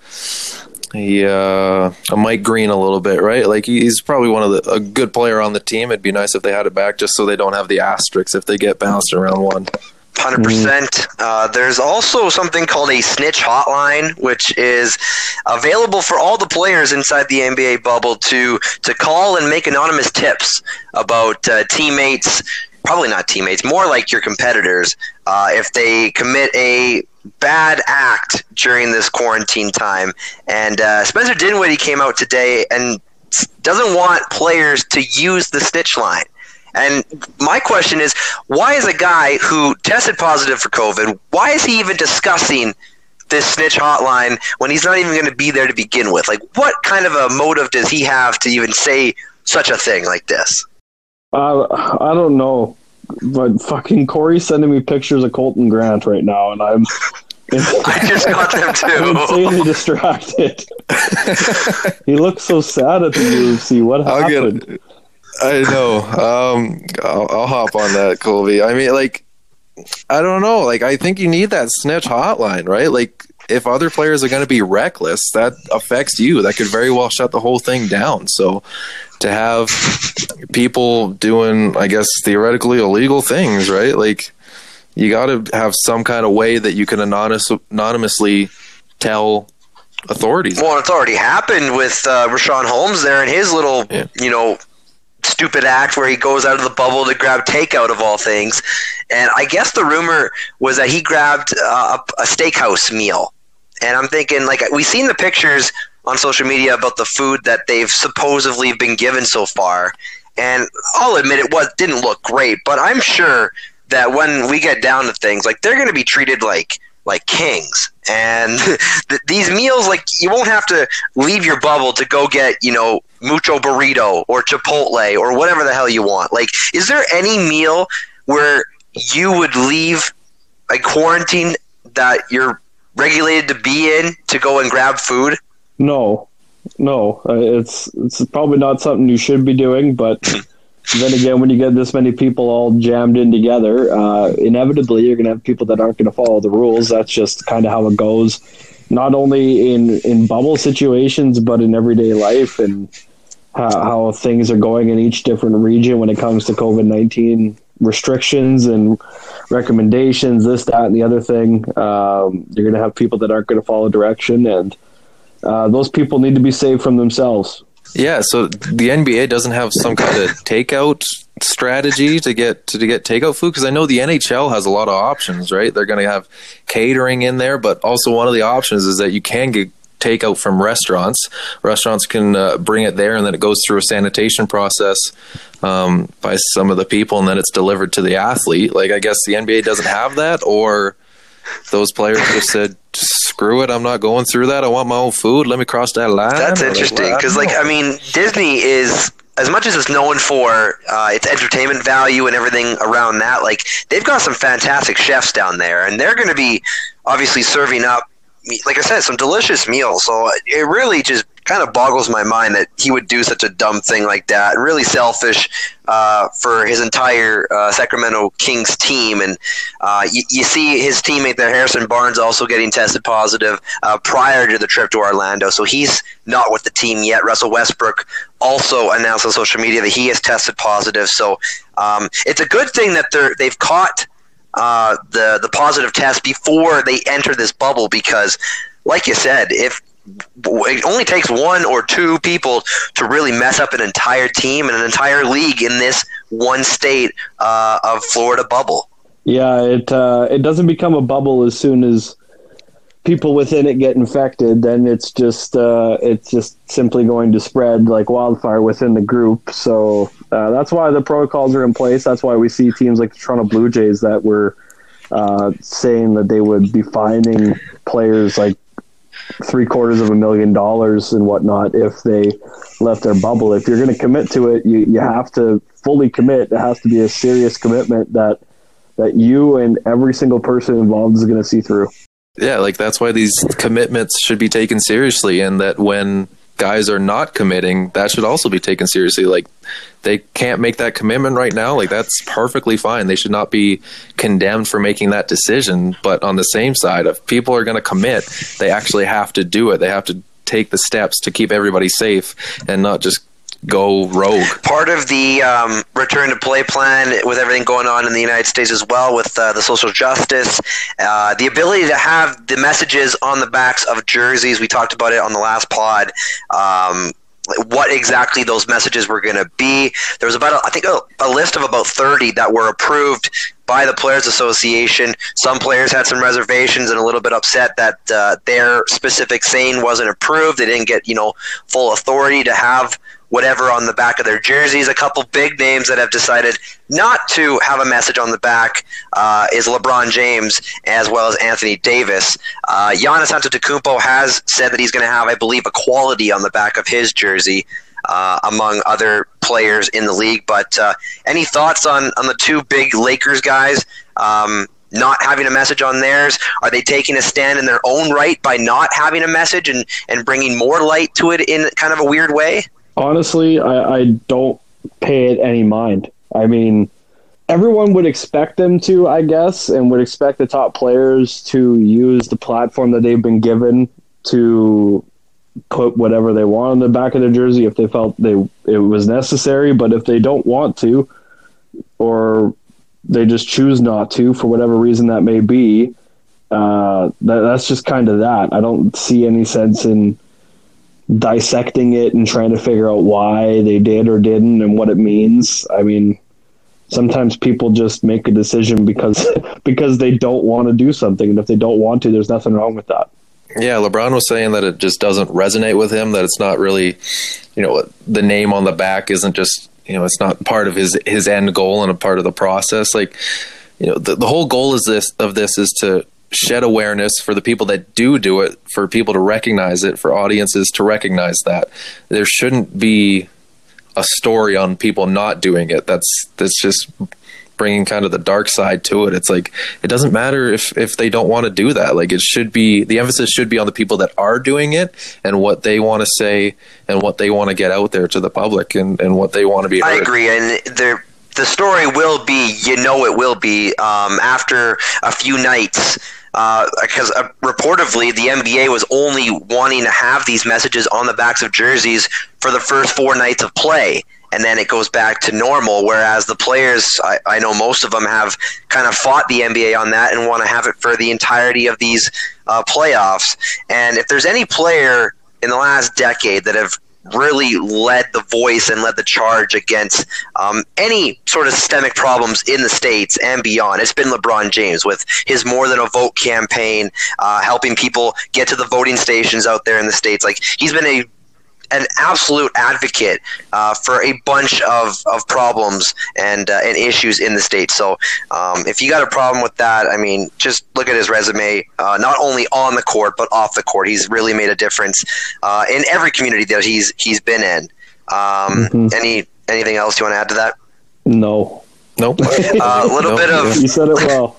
Mike Green a little bit, right? Like he's probably a good player on the team. It'd be nice if they had it back, just so they don't have the asterisks if they get bounced in round one. 100%. There's also something called a snitch hotline, which is available for all the players inside the NBA bubble to call and make anonymous tips about teammates, probably not teammates, more like your competitors, if they commit a bad act during this quarantine time. And Spencer Dinwiddie came out today and doesn't want players to use the snitch line. And my question is, why is a guy who tested positive for COVID, why is he even discussing this snitch hotline when he's not even going to be there to begin with? Like, what kind of a motive does he have to even say such a thing like this? I don't know. But fucking Corey's sending me pictures of Colton Grant right now, and I'm I just got them too. I'm insanely distracted. He looks so sad at the UFC. What happened? I know. I'll hop on that, Colby. I mean, like, I don't know. Like, I think you need that snitch hotline, right? Like, if other players are going to be reckless, that affects you. That could very well shut the whole thing down. So to have people doing, I guess, theoretically illegal things, right? Like, you got to have some kind of way that you can anonymously tell authorities. Well, it's already happened with Rashawn Holmes there and his little, stupid act where he goes out of the bubble to grab takeout of all things. And I guess the rumor was that he grabbed a steakhouse meal. And I'm thinking, like, we've seen the pictures on social media about the food that they've supposedly been given so far. And I'll admit it didn't look great, but I'm sure that when we get down to things, like, they're going to be treated like kings. And these meals, like, you won't have to leave your bubble to go get, mucho burrito or Chipotle or whatever the hell you want. Like, is there any meal where you would leave a quarantine that you're regulated to be in to go and grab food? No. It's probably not something you should be doing, but then again, when you get this many people all jammed in together, inevitably you're going to have people that aren't going to follow the rules. That's just kind of how it goes, not only in bubble situations, but in everyday life and how things are going in each different region when it comes to COVID-19 restrictions and recommendations, this, that, and the other thing. You're going to have people that aren't going to follow direction, and those people need to be saved from themselves. Yeah, so the NBA doesn't have some kind of takeout strategy to get takeout food? Because I know the NHL has a lot of options, right? They're going to have catering in there, but also one of the options is that you can get takeout from restaurants. Restaurants can bring it there, and then it goes through a sanitation process by some of the people, and then it's delivered to the athlete. Like, I guess the NBA doesn't have that, or those players just said, screw it, I'm not going through that. I want my own food. Let me cross that line. That's interesting because, like, I mean, Disney is, as much as it's known for its entertainment value and everything around that, like, they've got some fantastic chefs down there, and they're going to be obviously serving up, like I said, some delicious meals. So it really just kind of boggles my mind that he would do such a dumb thing like that, and really selfish for his entire Sacramento Kings team. And you see his teammate there, Harrison Barnes, also getting tested positive prior to the trip to Orlando. So he's not with the team yet. Russell Westbrook also announced on social media that he has tested positive. So it's a good thing that they've caught the positive test before they enter this bubble, because, like you said, if it only takes one or two people to really mess up an entire team and an entire league in this one state of Florida bubble. Yeah, it doesn't become a bubble as soon as people within it get infected. Then it's just simply going to spread like wildfire within the group. So that's why the protocols are in place. That's why we see teams like the Toronto Blue Jays that were saying that they would be fining players like $750,000 and whatnot if they left their bubble. If you're going to commit to it, you have to fully commit. It has to be a serious commitment that you and every single person involved is going to see through. Yeah, like, that's why these commitments should be taken seriously, and that when guys are not committing, that should also be taken seriously. Like, they can't make that commitment right now. Like, that's perfectly fine. They should not be condemned for making that decision. But on the same side, if people are going to commit, they actually have to do it. They have to take the steps to keep everybody safe and not just go rogue. Part of the return to play plan with everything going on in the United States as well with the social justice, the ability to have the messages on the backs of jerseys. We talked about it on the last pod, what exactly those messages were going to be. There was about, a list of about 30 that were approved by the Players Association. Some players had some reservations and a little bit upset that their specific saying wasn't approved. They didn't get, full authority to have whatever on the back of their jerseys. A couple big names that have decided not to have a message on the back is LeBron James as well as Anthony Davis. Giannis Antetokounmpo has said that he's going to have, I believe, equality on the back of his jersey, among other players in the league. But any thoughts on the two big Lakers guys not having a message on theirs? Are they taking a stand in their own right by not having a message and bringing more light to it in kind of a weird way? Honestly, I don't pay it any mind. I mean, everyone would expect them to, I guess, and would expect the top players to use the platform that they've been given to put whatever they want on the back of their jersey if they felt it was necessary. But if they don't want to, or they just choose not to for whatever reason that may be, that's just kind of that. I don't see any sense in dissecting it and trying to figure out why they did or didn't and what it means. I mean, sometimes people just make a decision because they don't want to do something, and if they don't want to, there's nothing wrong with that. Yeah, LeBron was saying that it just doesn't resonate with him, that it's not really, the name on the back isn't just, it's not part of his end goal and a part of the process. Like, the whole goal is to shed awareness for the people that do it, for people to recognize it, for audiences to recognize that. There shouldn't be a story on people not doing it. That's just bringing kind of the dark side to it. It's like, it doesn't matter if they don't want to do that. Like, it should be, the emphasis should be on the people that are doing it and what they want to say and what they want to get out there to the public and what they want to be heard. I agree. And the story will be, it will be after a few nights, because reportedly the NBA was only wanting to have these messages on the backs of jerseys for the first 4 nights of play, and then it goes back to normal, whereas the players, I know most of them have kind of fought the NBA on that and want to have it for the entirety of these playoffs. And if there's any player in the last decade that have really led the voice and led the charge against any sort of systemic problems in the States and beyond. It's been LeBron James with his More Than a Vote campaign, helping people get to the voting stations out there in the States. Like, he's been an absolute advocate for a bunch of problems and issues in the States. So if you got a problem with that, I mean, just look at his resume, not only on the court, but off the court. He's really made a difference in every community that he's been in. Anything else you want to add to that? No. Nope. You said it well.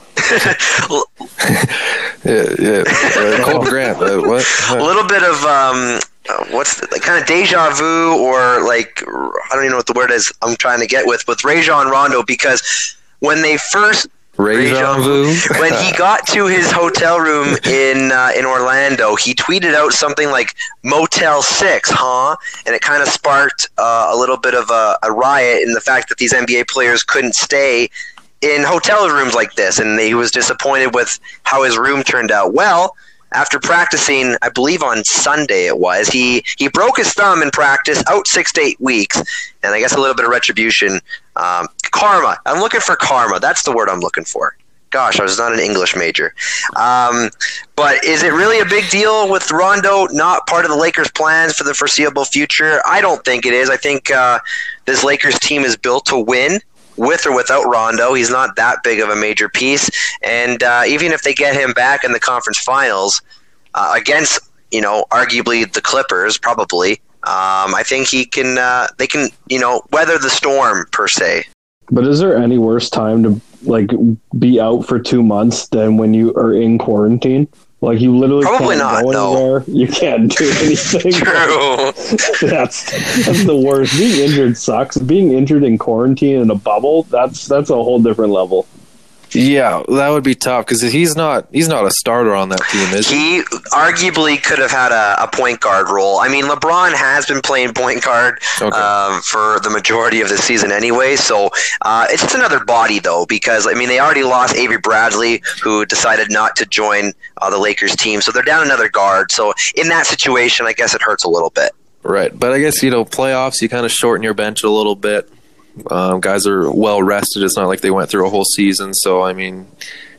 Colton Grant. A little bit of... kind of deja vu, or like, I don't even know what the word is I'm trying to get with Rajon Rondo, because when they first when he got to his hotel room in Orlando, he tweeted out something like Motel 6, huh? And it kind of sparked a little bit of a riot in the fact that these NBA players couldn't stay in hotel rooms like this, and he was disappointed with how his room turned out. Well, after practicing, I believe on Sunday it was, he broke his thumb in practice, out 6 to 8 weeks, and I guess a little bit of retribution. Karma. I'm looking for karma. That's the word I'm looking for. Gosh, I was not an English major. But is it really a big deal with Rondo not part of the Lakers' plans for the foreseeable future? I don't think it is. I think this Lakers team is built to win. With or without Rondo, he's not that big of a major piece. And even if they get him back in the conference finals against, arguably the Clippers, probably, I think they can, weather the storm per se. But is there any worse time to be out for 2 months than when you are in quarantine? Like, you literally probably can't go anywhere. You can't do anything. True. That's the worst. Being injured sucks. Being injured in quarantine in a bubble, that's a whole different level. Yeah, that would be tough, because he's not a starter on that team, is he? He arguably could have had a point guard role. I mean, LeBron has been playing point guard for the majority of the season anyway, so it's just another body, though, because, I mean, they already lost Avery Bradley, who decided not to join the Lakers team, so they're down another guard. So in that situation, I guess it hurts a little bit. Right, but I guess, playoffs, you kind of shorten your bench a little bit. Guys are well rested. It's not like they went through a whole season. So, I mean,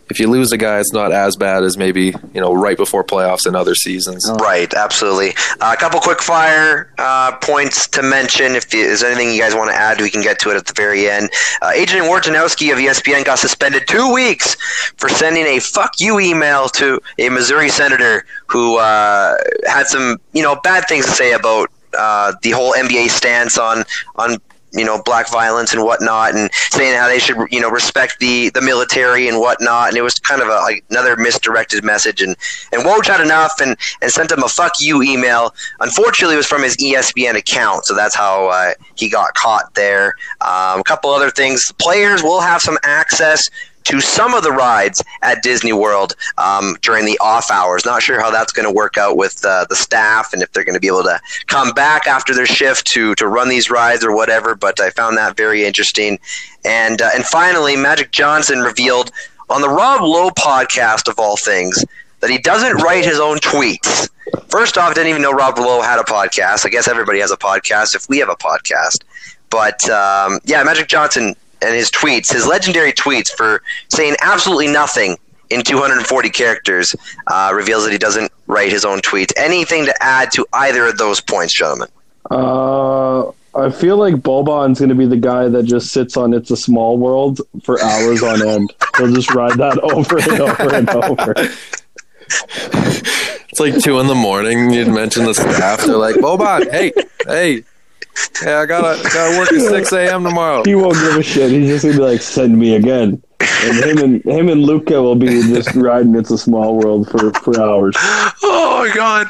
if you lose a guy, it's not as bad as maybe, right before playoffs and other seasons. Right, absolutely. A couple quick fire points to mention. If there's anything you guys want to add, we can get to it at the very end. Agent Wojnarowski of ESPN got suspended 2 weeks for sending a fuck you email to a Missouri senator who had some, bad things to say about the whole NBA stance on black violence and whatnot, and saying how they should, respect the military and whatnot. And it was kind of another misdirected message. And Woj had enough and sent him a fuck you email. Unfortunately, it was from his ESPN account. So that's how he got caught there. A couple other things. Players will have some access to some of the rides at Disney World during the off hours. Not sure how that's going to work out with the staff, and if they're going to be able to come back after their shift to run these rides or whatever, but I found that very interesting. And finally, Magic Johnson revealed on the Rob Lowe podcast, of all things, that he doesn't write his own tweets. First off, I didn't even know Rob Lowe had a podcast. I guess everybody has a podcast if we have a podcast. But, Magic Johnson and his tweets, his legendary tweets for saying absolutely nothing in 240 characters, reveals that he doesn't write his own tweets. Anything to add to either of those points, gentlemen? I feel like Boban's going to be the guy that just sits on It's a Small World for hours on end. He'll just ride that over and over and over. It's like 2 a.m. You'd mention the staff. They're like, Boban, hey. Yeah, I gotta work at 6 a.m. tomorrow. He won't give a shit. He's just gonna be like, send me again. And him and Luca will be just riding It's a Small World for hours. Oh my god,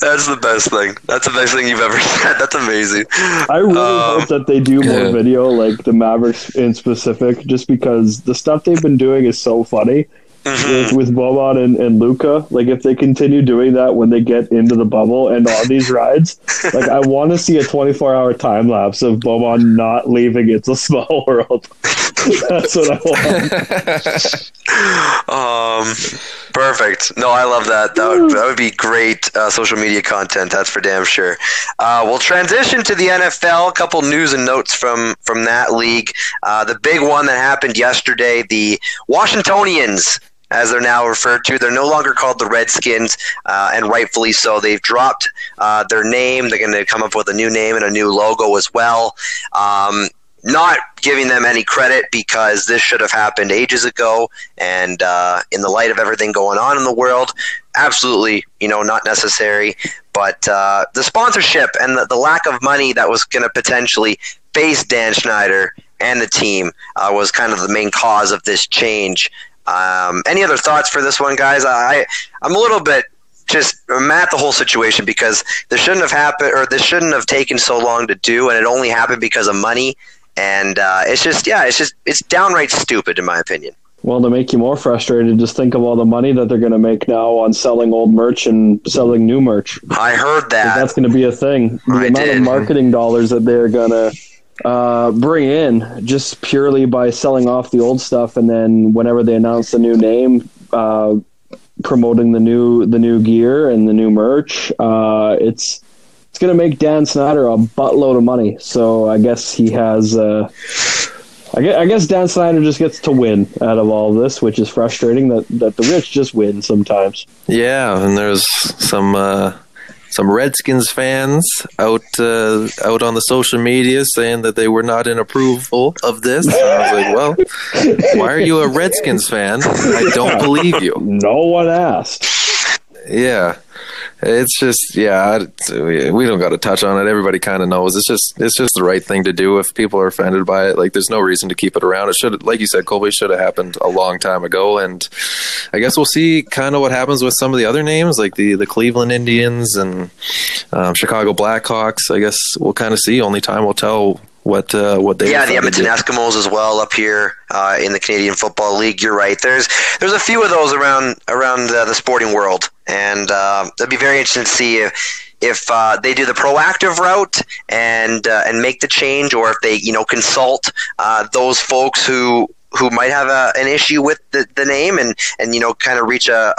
that's the best thing. That's the best thing you've ever said. That's amazing. I really hope that they do more video, like the Mavericks in specific, just because the stuff they've been doing is so funny. Mm-hmm. With Boban and Luca, like if they continue doing that when they get into the bubble and on these rides, like I want to see a 24-hour time lapse of Boban not leaving It's a Small World. That's what I want. Perfect. No, I love that. That would be great social media content. That's for damn sure. We'll transition to the NFL. A couple news and notes from that league. The big one that happened yesterday, the Washingtonians, as they're now referred to. They're no longer called the Redskins, and rightfully so. They've dropped their name. They're going to come up with a new name and a new logo as well. Not giving them any credit, because this should have happened ages ago, and in the light of everything going on in the world, absolutely, not necessary. But the sponsorship and the lack of money that was going to potentially face Dan Schneider and the team was kind of the main cause of this change. Any other thoughts for this one, guys? I'm a little bit just mad at the whole situation, because this shouldn't have happened, or this shouldn't have taken so long to do, and it only happened because of money. And it's downright stupid, in my opinion. Well, to make you more frustrated, just think of all the money that they're going to make now on selling old merch and selling new merch. I heard that. That's going to be a thing. The amount of marketing dollars that they're going to bring in just purely by selling off the old stuff, and then whenever they announce the new name, promoting the new gear and the new merch. It's going to make Dan Snyder a buttload of money. So I guess he has. I guess Dan Snyder just gets to win out of all of this, which is frustrating that the rich just win sometimes. Yeah, and there's some Redskins fans out on the social media saying that they were not in approval of this. And I was like, well, why are you a Redskins fan? I don't believe you. No one asked. Yeah. It's just, we don't got to touch on it. Everybody kind of knows. It's just the right thing to do if people are offended by it. Like, there's no reason to keep it around. It should, like you said, Colby, should have happened a long time ago. And I guess we'll see kind of what happens with some of the other names, like the Cleveland Indians and Chicago Blackhawks. I guess we'll kind of see. Only time will tell what they. Yeah, the Edmonton Eskimos as well up here in the Canadian Football League. You're right. There's a few of those around the sporting world. And it'd be very interesting to see if they do the proactive route and make the change, or if they consult those folks who might have an issue with the name and kind of reach a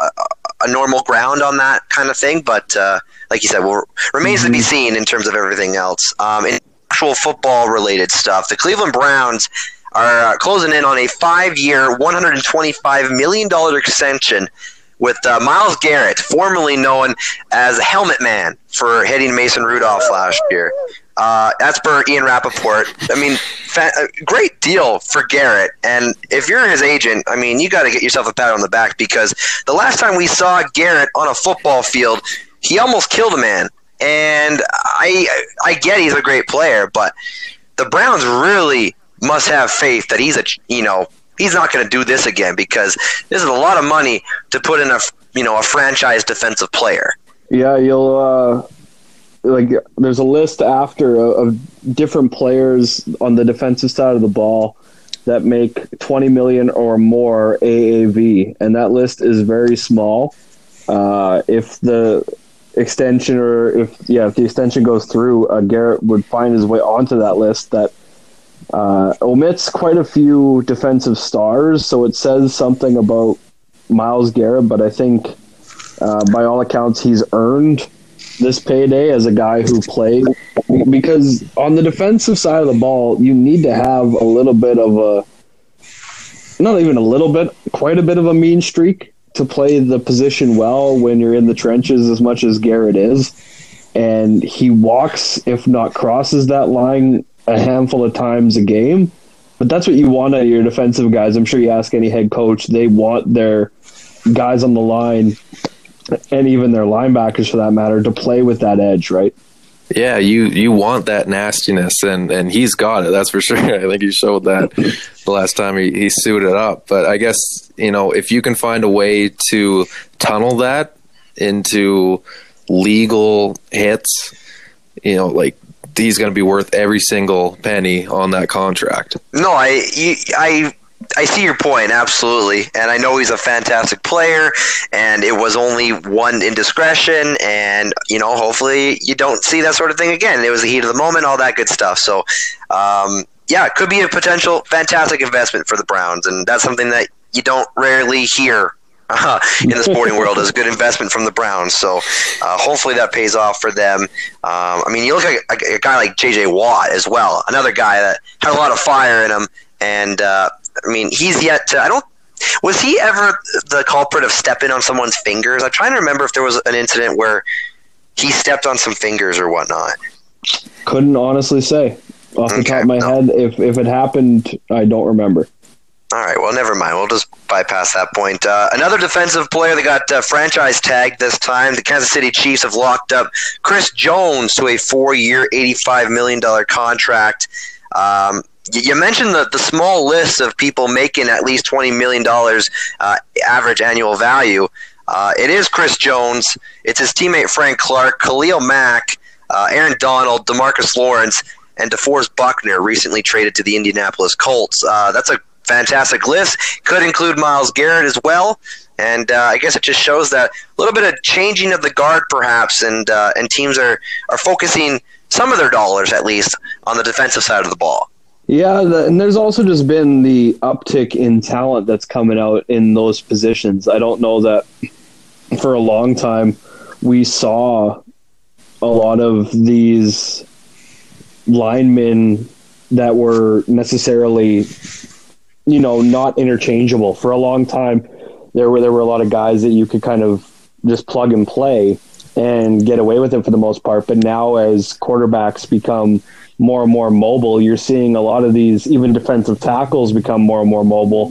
normal ground on that kind of thing. But like you said, remains to be seen in terms of everything else. In actual football related stuff, the Cleveland Browns are closing in on a 5-year, $125 million extension with Myles Garrett, formerly known as Helmet Man, for hitting Mason Rudolph last year. That's per Ian Rappaport. I mean, a great deal for Garrett. And if you're his agent, I mean, you got to get yourself a pat on the back, because the last time we saw Garrett on a football field, he almost killed a man. And I get he's a great player, but the Browns really must have faith that he's he's not going to do this again, because this is a lot of money to put in a franchise defensive player. Yeah, you'll there's a list after of different players on the defensive side of the ball that make $20 million or more AAV, and that list is very small. If the extension if the extension goes through, Garrett would find his way onto that list that omits quite a few defensive stars, so it says something about Myles Garrett, but I think by all accounts he's earned this payday as a guy who played, because on the defensive side of the ball you need to have a little bit of quite a bit of a mean streak to play the position well when you're in the trenches as much as Garrett is, and he walks, if not crosses that line, a handful of times a game. But that's what you want out of your defensive guys. I'm sure you ask any head coach, they want their guys on the line, and even their linebackers for that matter, to play with that edge, right? Yeah, you want that nastiness, and he's got it, that's for sure. I think he showed that the last time he suited up. But I guess, if you can find a way to tunnel that into legal hits, he's going to be worth every single penny on that contract. No, I see your point, absolutely. And I know he's a fantastic player, and it was only one indiscretion, and, hopefully you don't see that sort of thing again. It was the heat of the moment, all that good stuff. So, it could be a potential fantastic investment for the Browns, and that's something that you don't rarely hear in the sporting world is a good investment from the Browns. So hopefully that pays off for them. I mean, you look at a guy like J.J. Watt as well, another guy that had a lot of fire in him. And, I mean, he's yet to – was he ever the culprit of stepping on someone's fingers? I'm trying to remember if there was an incident where he stepped on some fingers or whatnot. Couldn't honestly say. Off the top of my head, if it happened, I don't remember. All right, well, never mind. We'll just bypass that point. Another defensive player that got franchise tagged this time, the Kansas City Chiefs have locked up Chris Jones to a 4-year, $85 million contract. You mentioned the small list of people making at least $20 million average annual value. It is Chris Jones. It's his teammate Frank Clark, Khalil Mack, Aaron Donald, DeMarcus Lawrence, and DeForest Buckner, recently traded to the Indianapolis Colts. That's a fantastic list. Could include Myles Garrett as well. And I guess it just shows that a little bit of changing of the guard perhaps, and teams are focusing some of their dollars at least on the defensive side of the ball. Yeah, and there's also just been the uptick in talent that's coming out in those positions. I don't know that for a long time we saw a lot of these linemen that were necessarily, you know, not interchangeable. For a long time, there were a lot of guys that you could kind of just plug and play and get away with it for the most part. But now as quarterbacks become more and more mobile, you're seeing a lot of these, even defensive tackles become more and more mobile.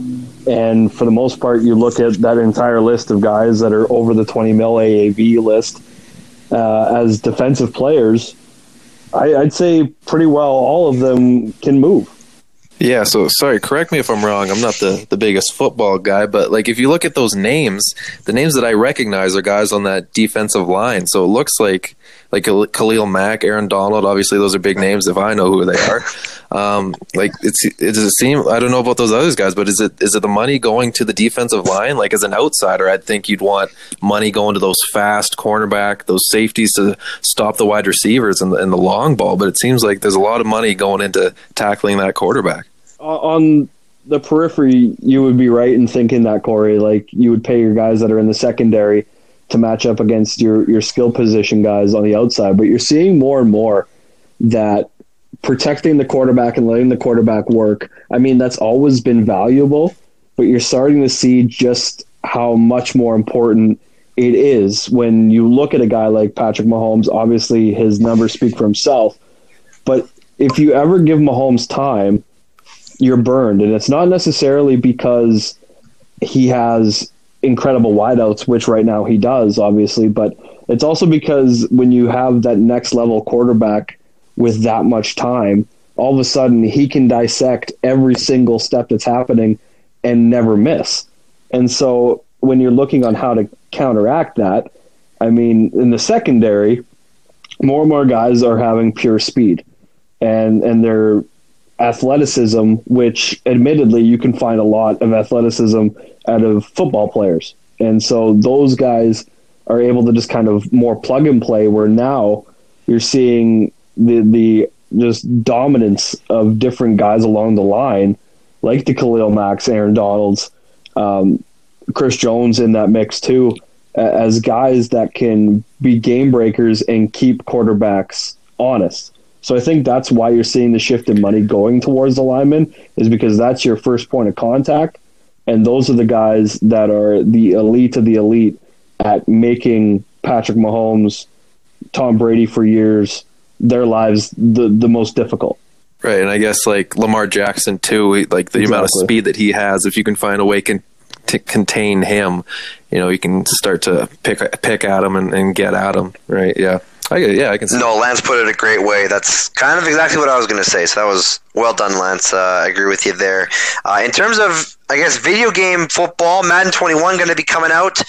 And for the most part, you look at that entire list of guys that are over the 20 mil AAV list as defensive players. I'd say pretty well all of them can move. Yeah, so sorry, correct me if I'm wrong. I'm not the biggest football guy, but like if you look at those names, the names that I recognize are guys on that defensive line. So it looks like Khalil Mack, Aaron Donald, obviously those are big names if I know who they are. Like it does seem, I don't know about those other guys, but is it the money going to the defensive line? Like as an outsider, I'd think you'd want money going to those fast cornerback, those safeties to stop the wide receivers and the long ball. But it seems like there's a lot of money going into tackling that quarterback. On the periphery, you would be right in thinking that, Corey. Like you would pay your guys that are in the secondary to match up against your skill position guys on the outside. But you're seeing more and more that protecting the quarterback and letting the quarterback work, I mean, that's always been valuable, but you're starting to see just how much more important it is when you look at a guy like Patrick Mahomes. Obviously, his numbers speak for himself, but if you ever give Mahomes time, you're burned. And it's not necessarily because he has incredible wideouts, which right now he does, obviously, but it's also because when you have that next level quarterback with that much time, all of a sudden he can dissect every single step that's happening and never miss. And so when you're looking on how to counteract that, I mean, in the secondary, more and more guys are having pure speed and they're athleticism, which admittedly you can find a lot of athleticism out of football players. And so those guys are able to just kind of more plug and play, where now you're seeing the just dominance of different guys along the line, like the Khalil Max, Aaron Donalds, Chris Jones in that mix too, as guys that can be game breakers and keep quarterbacks honest. So I think that's why you're seeing the shift in money going towards the linemen, is because that's your first point of contact. And those are the guys that are the elite of the elite at making Patrick Mahomes, Tom Brady for years, their lives the most difficult. Right. And I guess like Lamar Jackson too, like the amount of speed that he has, if you can find a way to contain him, you know, you can start to pick at him and get at him. Right. Yeah. I can see. No, Lance put it a great way. That's kind of exactly what I was going to say. So that was well done, Lance. I agree with you there. In terms of, I guess, video game football, Madden 21 going to be coming out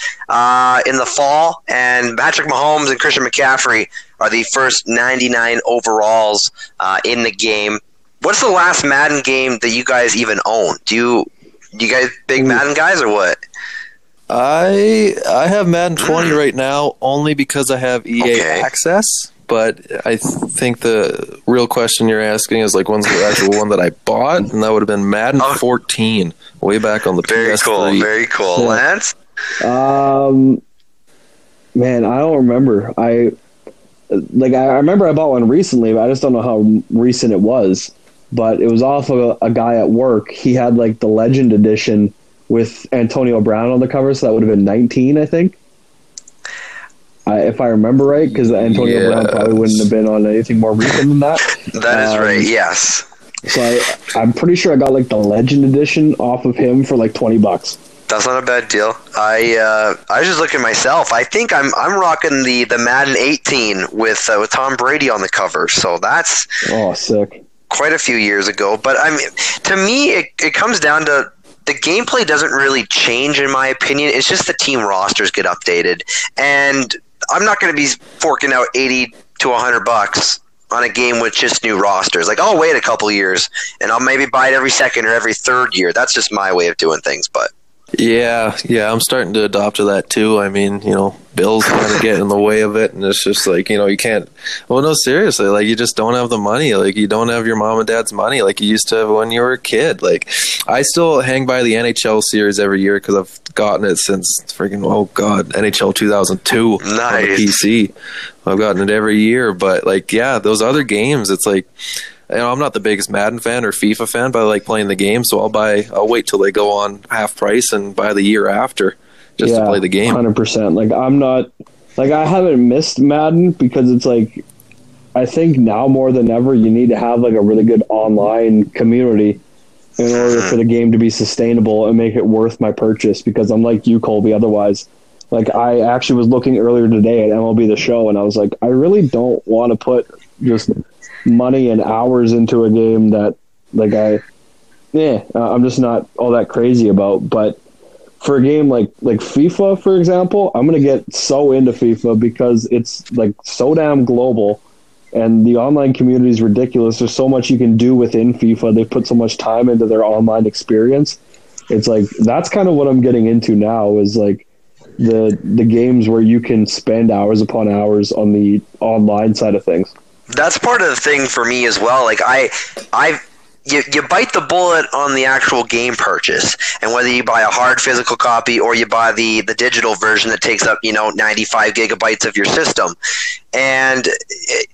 in the fall, and Patrick Mahomes and Christian McCaffrey are the first 99 overalls in the game. What's the last Madden game that you guys even own? Do you guys big Madden guys or what? I have Madden 20 right now only because I have EA access, but I think the real question you're asking is like, when's the actual one that I bought? And that would have been Madden 14 way back on the PS3. Very cool, very cool. Yeah. Lance? Man, I don't remember. I remember I bought one recently, but I just don't know how recent it was. But it was off of a guy at work. He had like the Legend Edition with Antonio Brown on the cover, so that would have been 19, I think, if I remember right, because Antonio Brown probably wouldn't have been on anything more recent than that. That is right, yes. So I'm pretty sure I got like the Legend Edition off of him for like $20. That's not a bad deal. I was just looking myself. I think I'm rocking the Madden 18 with Tom Brady on the cover. So that's sick. Quite a few years ago. But I mean, to me, it comes down to the gameplay doesn't really change, in my opinion. It's just the team rosters get updated, and I'm not going to be forking out $80 to $100 on a game with just new rosters. Like, I'll wait a couple years, and I'll maybe buy it every second or every third year. That's just my way of doing things, but. Yeah, I'm starting to adopt to that too. I mean, bills kind of get in the way of it, and it's just like, you can't. Well, no, seriously, like, you just don't have the money. Like, you don't have your mom and dad's money like you used to have when you were a kid. Like, I still hang by the NHL series every year because I've gotten it since freaking NHL 2002 on the PC. I've gotten it every year, but like, yeah, those other games, it's like. I'm not the biggest Madden fan or FIFA fan, but I like playing the game, so I'll wait till they go on half price and buy the year after to play the game. 100%. Like, I'm not, like, I haven't missed Madden because it's like, I think now more than ever, you need to have like a really good online community in order for the game to be sustainable and make it worth my purchase, because I'm like you, Colby, otherwise. Like, I actually was looking earlier today at MLB The Show, and I was like, I really don't want to put just money and hours into a game that, like, I'm just not all that crazy about. But for a game like FIFA, for example, I'm going to get so into FIFA because it's, like, so damn global, and the online community is ridiculous. There's so much you can do within FIFA. They put so much time into their online experience. It's, like, that's kind of what I'm getting into now is, like, the games where you can spend hours upon hours on the online side of things. That's part of the thing for me as well. Like, you bite the bullet on the actual game purchase, and whether you buy a hard physical copy or you buy the digital version that takes up 95 gigabytes of your system, and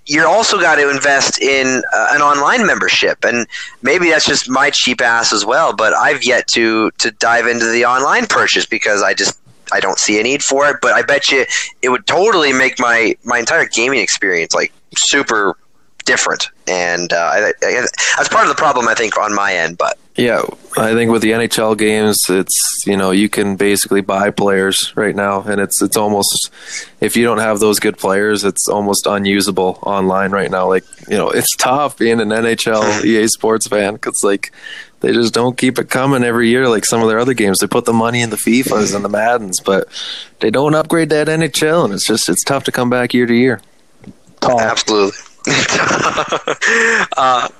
you're also got to invest in an online membership. And maybe that's just my cheap ass as well, but I've yet to dive into the online purchase because I don't see a need for it, but I bet you it would totally make my entire gaming experience like super different. And that's part of the problem, I think, on my end. But yeah, I think with the NHL games, it's you can basically buy players right now, and it's almost, if you don't have those good players, it's almost unusable online right now. Like, it's tough being an NHL EA Sports fan because like. They just don't keep it coming every year like some of their other games. They put the money in the FIFAs and the Maddens, but they don't upgrade that NHL, and it's tough to come back year to year. Oh. Absolutely.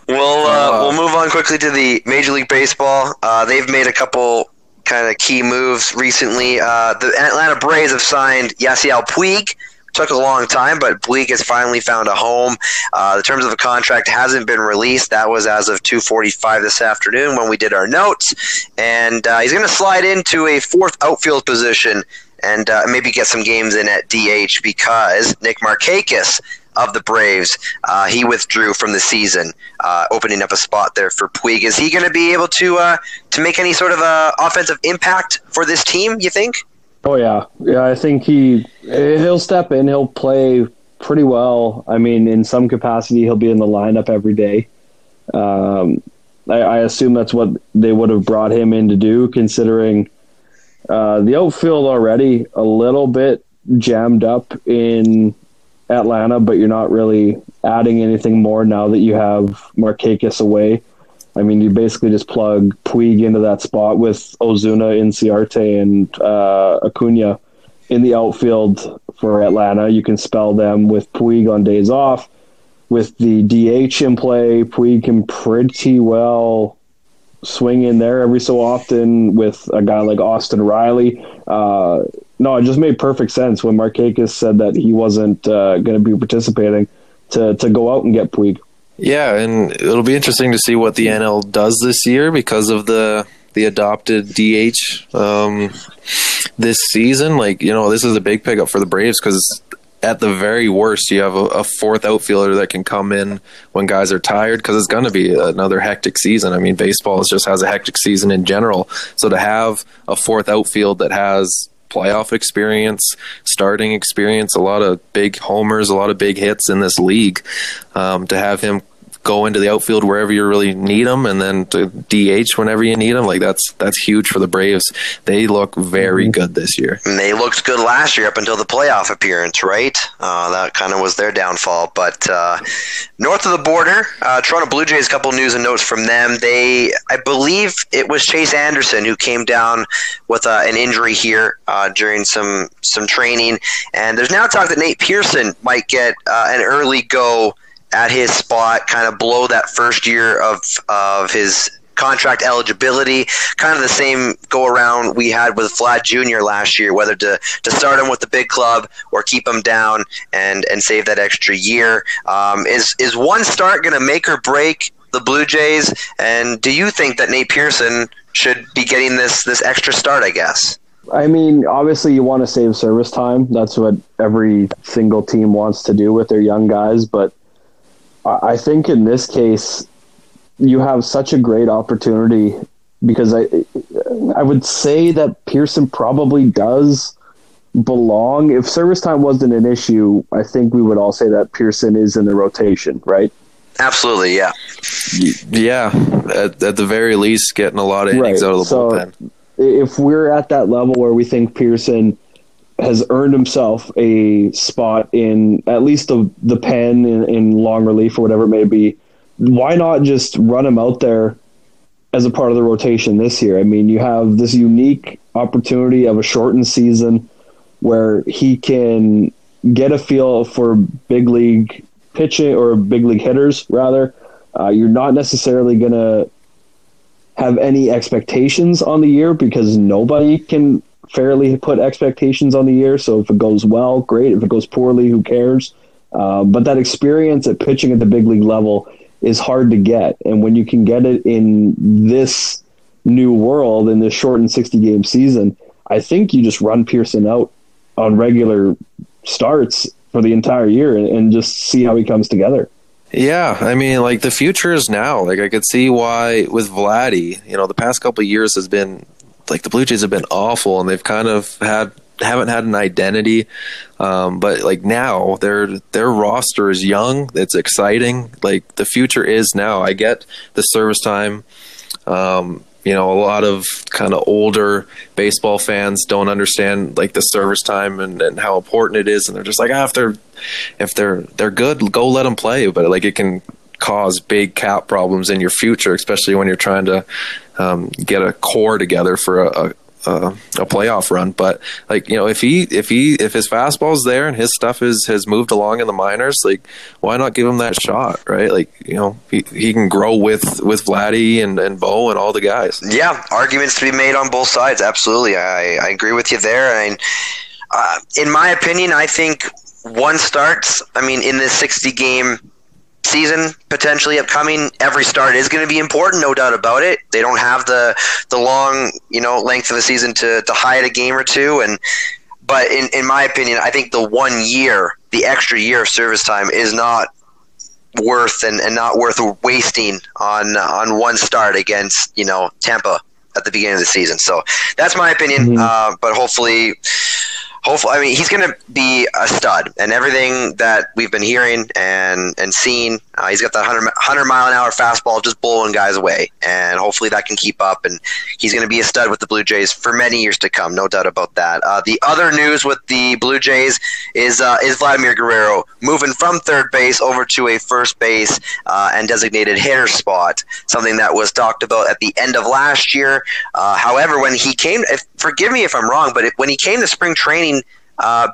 We'll move on quickly to the Major League Baseball. They've made a couple kind of key moves recently. The Atlanta Braves have signed Yasiel Puig. Took a long time, but Puig has finally found a home. The terms of the contract hasn't been released. That was as of 2:45 this afternoon when we did our notes. And he's going to slide into a fourth outfield position and maybe get some games in at DH because Nick Markakis of the Braves, he withdrew from the season, opening up a spot there for Puig. Is he going to be able to make any sort of offensive impact for this team, you think? Oh, yeah. Yeah, I think he'll step in. He'll play pretty well. I mean, in some capacity, he'll be in the lineup every day. I assume that's what they would have brought him in to do, considering the outfield already a little bit jammed up in Atlanta, but you're not really adding anything more now that you have Markakis away. I mean, you basically just plug Puig into that spot with Ozuna, Inciarte, and Acuna in the outfield for Atlanta. You can spell them with Puig on days off. With the DH in play, Puig can pretty well swing in there every so often with a guy like Austin Riley. No, it just made perfect sense when Markakis said that he wasn't going to be participating to go out and get Puig. Yeah, and it'll be interesting to see what the NL does this year because of the adopted DH. this season, like, you know, this is a big pickup for the Braves because at the very worst, you have a fourth outfielder that can come in when guys are tired, because it's going to be another hectic season. I mean, baseball just has a hectic season in general. So to have a fourth outfield that has playoff experience, starting experience, a lot of big homers, a lot of big hits in this league, to have him go into the outfield wherever you really need them, and then to DH whenever you need them. Like, that's huge for the Braves. They look very good this year. And they looked good last year up until the playoff appearance, right? That kind of was their downfall. But north of the border, Toronto Blue Jays, a couple news and notes from them. They, I believe it was Chase Anderson who came down with an injury here during some training. And there's now talk that Nate Pearson might get an early go at his spot, kind of below that first year of his contract eligibility, kind of the same go-around we had with Vlad Jr. last year, whether to start him with the big club or keep him down and save that extra year. Is one start going to make or break the Blue Jays? And do you think that Nate Pearson should be getting this extra start, I guess? I mean, obviously you want to save service time. That's what every single team wants to do with their young guys, but I think in this case, you have such a great opportunity because I would say that Pearson probably does belong. If service time wasn't an issue, I think we would all say that Pearson is in the rotation, right? Absolutely, yeah. Yeah, at the very least, getting a lot of innings out of the bullpen. If we're at that level where we think Pearson has earned himself a spot in at least the pen in long relief or whatever it may be, why not just run him out there as a part of the rotation this year? I mean, you have this unique opportunity of a shortened season where he can get a feel for big league pitching, or big league hitters, rather. You're not necessarily going to have any expectations on the year because nobody can fairly put expectations on the year. So if it goes well, great. If it goes poorly, who cares? But that experience at pitching at the big league level is hard to get. And when you can get it in this new world, in this shortened 60-game season, I think you just run Pearson out on regular starts for the entire year and just see how he comes together. Yeah, I mean, like, the future is now. Like, I could see why with Vladdy, you know, the past couple of years has been, like, the Blue Jays have been awful, and they've kind of haven't had an identity. But like now, their roster is young. It's exciting. Like, the future is now. I get the service time. You know, a lot of kind of older baseball fans don't understand, like, the service time and how important it is, and they're just like, if they're good, go let them play. But like, it can cause big cap problems in your future, especially when you're trying to get a core together for a playoff run. But like, you know, if his fastball's there and his stuff has moved along in the minors, like, why not give him that shot, right? Like, you know, he can grow with Vladdy and Bo and all the guys. Yeah, arguments to be made on both sides. Absolutely, I agree with you there. I mean, in my opinion, I think one starts. I mean, in this 60-game season potentially upcoming, every start is going to be important, no doubt about it. They don't have the long, you know, length of the season to hide a game or two, but in my opinion, I think the 1 year, the extra year of service time is not worth and not worth wasting on one start against, you know, Tampa at the beginning of the season. So that's my opinion. But hopefully, I mean, he's going to be a stud, and everything that we've been hearing and seeing, he's got that 100-mile-an-hour fastball just blowing guys away, and hopefully that can keep up, and he's going to be a stud with the Blue Jays for many years to come, no doubt about that. The other news with the Blue Jays is Vladimir Guerrero moving from third base over to a first base and designated hitter spot, something that was talked about at the end of last year. However, when he came, forgive me if I'm wrong, but when he came to spring training,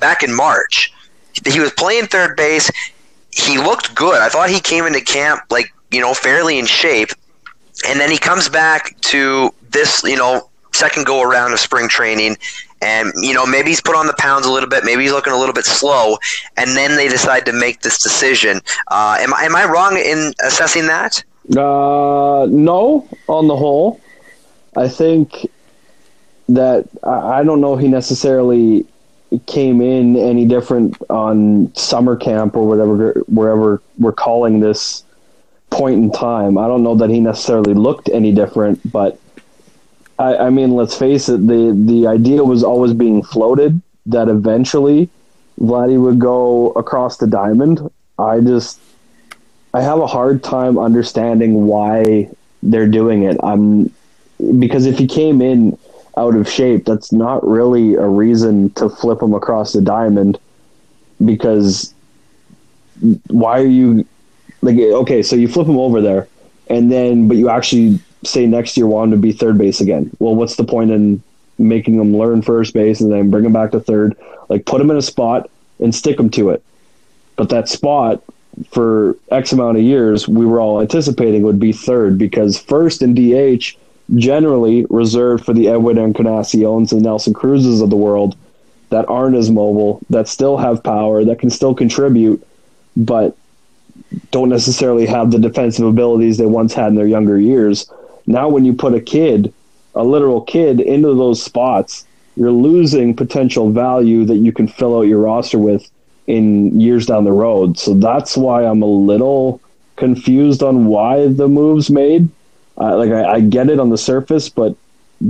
back in March, he was playing third base. He looked good. I thought he came into camp, like, you know, fairly in shape. And then he comes back to this, you know, second go around of spring training, and, you know, maybe he's put on the pounds a little bit, maybe he's looking a little bit slow, and then they decide to make this decision. Am I wrong in assessing that? No, on the whole, I think that I don't know he necessarily came in any different on summer camp or whatever, wherever we're calling this point in time. I don't know that he necessarily looked any different, but I mean, let's face it, the idea was always being floated that eventually Vladdy would go across the diamond. I have a hard time understanding why they're doing it. Because if he came in out of shape, that's not really a reason to flip him across the diamond, because why are you like, okay, so you flip him over there and then, but you actually say next year want him to be third base again. Well, what's the point in making him learn first base and then bring him back to third? Like, put him in a spot and stick him to it. But that spot for X amount of years, we were all anticipating would be third, because first and DH generally reserved for the Edwin Encarnacion's and Nelson Cruz's of the world that aren't as mobile, that still have power, that can still contribute, but don't necessarily have the defensive abilities they once had in their younger years. Now when you put a literal kid into those spots, you're losing potential value that you can fill out your roster with in years down the road. So that's why I'm a little confused on why the move's made. I get it on the surface, but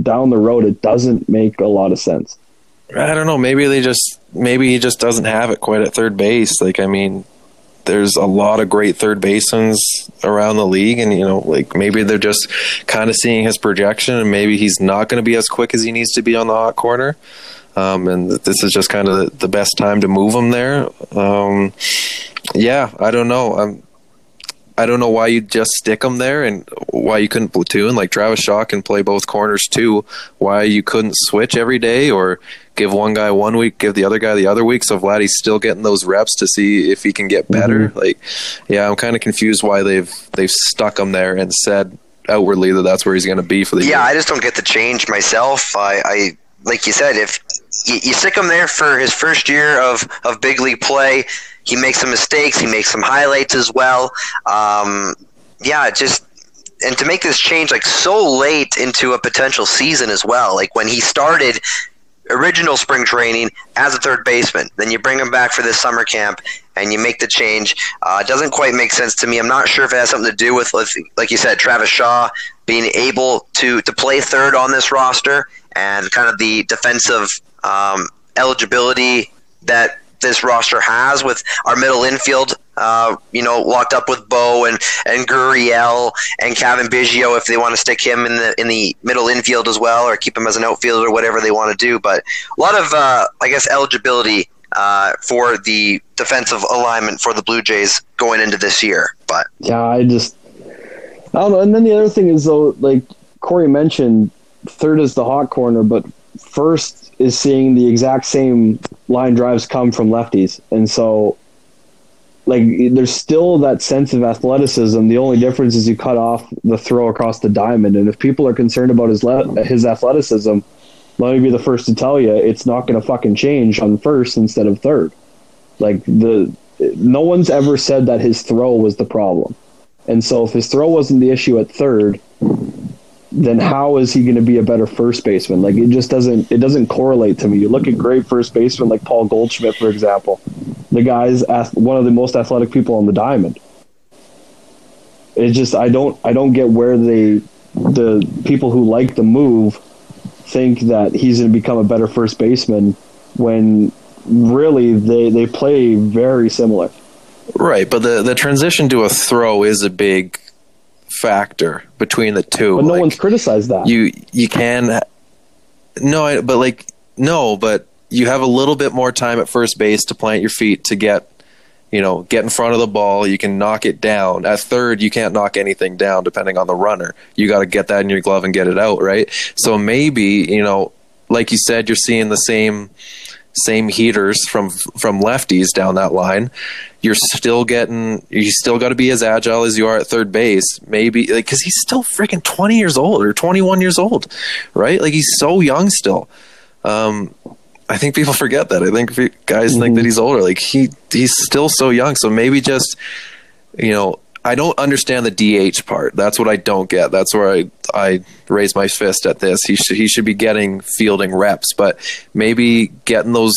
down the road, it doesn't make a lot of sense. I don't know. Maybe he just doesn't have it quite at third base. Like, I mean, there's a lot of great third basemans around the league, and, you know, like, maybe they're just kind of seeing his projection, and maybe he's not going to be as quick as he needs to be on the hot corner. And this is just kind of the best time to move him there. Yeah, I don't know. I don't know why you just stick them there and why you couldn't platoon. Like, Travis Shaw can play both corners too. Why you couldn't switch every day or give one guy one week, give the other guy the other week, so Vladdy's still getting those reps to see if he can get better. Mm-hmm. Like, yeah, I'm kind of confused why they've stuck him there and said outwardly that that's where he's going to be for the year. Yeah, I just don't get the change myself. I like you said, if you stick him there for his first year of big league play, he makes some mistakes. He makes some highlights as well. And to make this change like so late into a potential season as well, like when he started original spring training as a third baseman, then you bring him back for this summer camp and you make the change. It doesn't quite make sense to me. I'm not sure if it has something to do with, like you said, Travis Shaw being able to play third on this roster and kind of the defensive eligibility that this roster has with our middle infield, locked up with Bo and Gurriel and Kevin Biggio, if they want to stick him in the middle infield as well, or keep him as an outfielder or whatever they want to do. But a lot of, eligibility for the defensive alignment for the Blue Jays going into this year. But yeah, I don't know. And then the other thing is, though, like Corey mentioned, third is the hot corner, but first is seeing the exact same line drives come from lefties. And so, like, there's still that sense of athleticism. The only difference is you cut off the throw across the diamond. And if people are concerned about his athleticism, let me be the first to tell you, it's not going to fucking change on first instead of third. Like, no one's ever said that his throw was the problem. And so if his throw wasn't the issue at third, then how is he going to be a better first baseman? Like, it just doesn't correlate to me. You look at great first basemen like Paul Goldschmidt, for example. The guy's one of the most athletic people on the diamond. It's just I don't get where the people who like the move think that he's going to become a better first baseman when really they play very similar. Right, but the transition to a throw is a big factor between the two, but no one's criticized that. But you have a little bit more time at first base to plant your feet, to get in front of the ball. You can knock it down. At third, you can't knock anything down, depending on the runner. You got to get that in your glove and get it out, right? So maybe, like you said, you're seeing the same heaters from lefties down that line. You still got to be as agile as you are at third base, maybe, like, because he's still freaking 20 years old or 21 years old, right? Like, he's so young still. I think people forget that. I think guys think that he's older. Like, he's still so young. So maybe just I don't understand the DH part. That's what I don't get. That's where I raise my fist at this. He should be getting fielding reps, but maybe getting those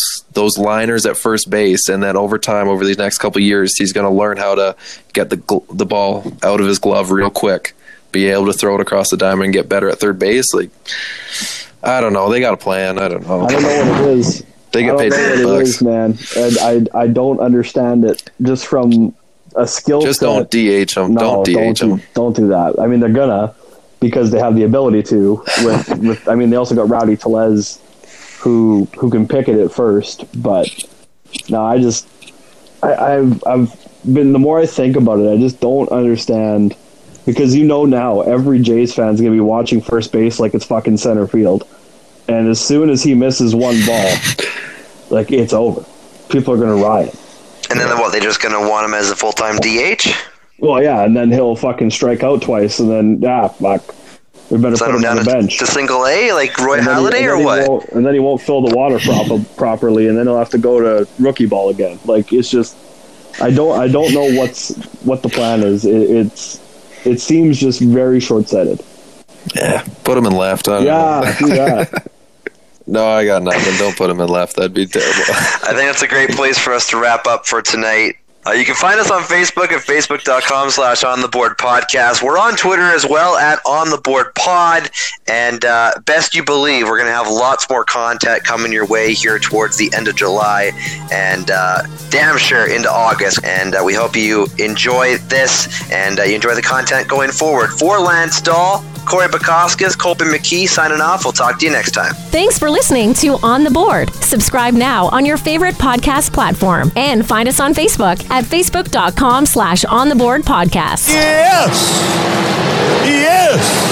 liners at first base, and then over time, over these next couple of years, he's going to learn how to get the ball out of his glove real quick, be able to throw it across the diamond, and get better at third base. Like, I don't know. They got a plan. I don't know. I don't know what it is. They get paid $10, man. And I don't understand it. Just from a skill set. Just don't DH them. No, don't do that. I mean, they're gonna, because they have the ability to. With I mean, they also got Rowdy Tellez, who can pick it at first. But no, I've been, the more I think about it, I just don't understand. Because now every Jays fan's gonna be watching first base like it's fucking center field, and as soon as he misses one ball, like, it's over. People are gonna riot. And then what? They're just gonna want him as a full-time DH. Well, yeah, and then he'll fucking strike out twice, and then fuck, we better put him down on the bench to single A, like Roy Halladay, or what? And then he won't fill the water properly, and then he'll have to go to rookie ball again. Like, it's just, I don't know what the plan is. It seems just very short-sighted. Yeah, put him in left. Do that. No, I got nothing. Don't put him in left. That'd be terrible. I think that's a great place for us to wrap up for tonight. You can find us on Facebook at facebook.com/ontheboardpodcast. We're on Twitter as well at ontheboardpod. And best you believe, we're going to have lots more content coming your way here towards the end of July and damn sure into August. And we hope you enjoy this and you enjoy the content going forward. For Lance Dahl, Corey Bakoskis, Colton McKee signing off. We'll talk to you next time. Thanks for listening to On the Board. Subscribe now on your favorite podcast platform and find us on Facebook at facebook.com/ontheboardpodcast. Yes! Yes!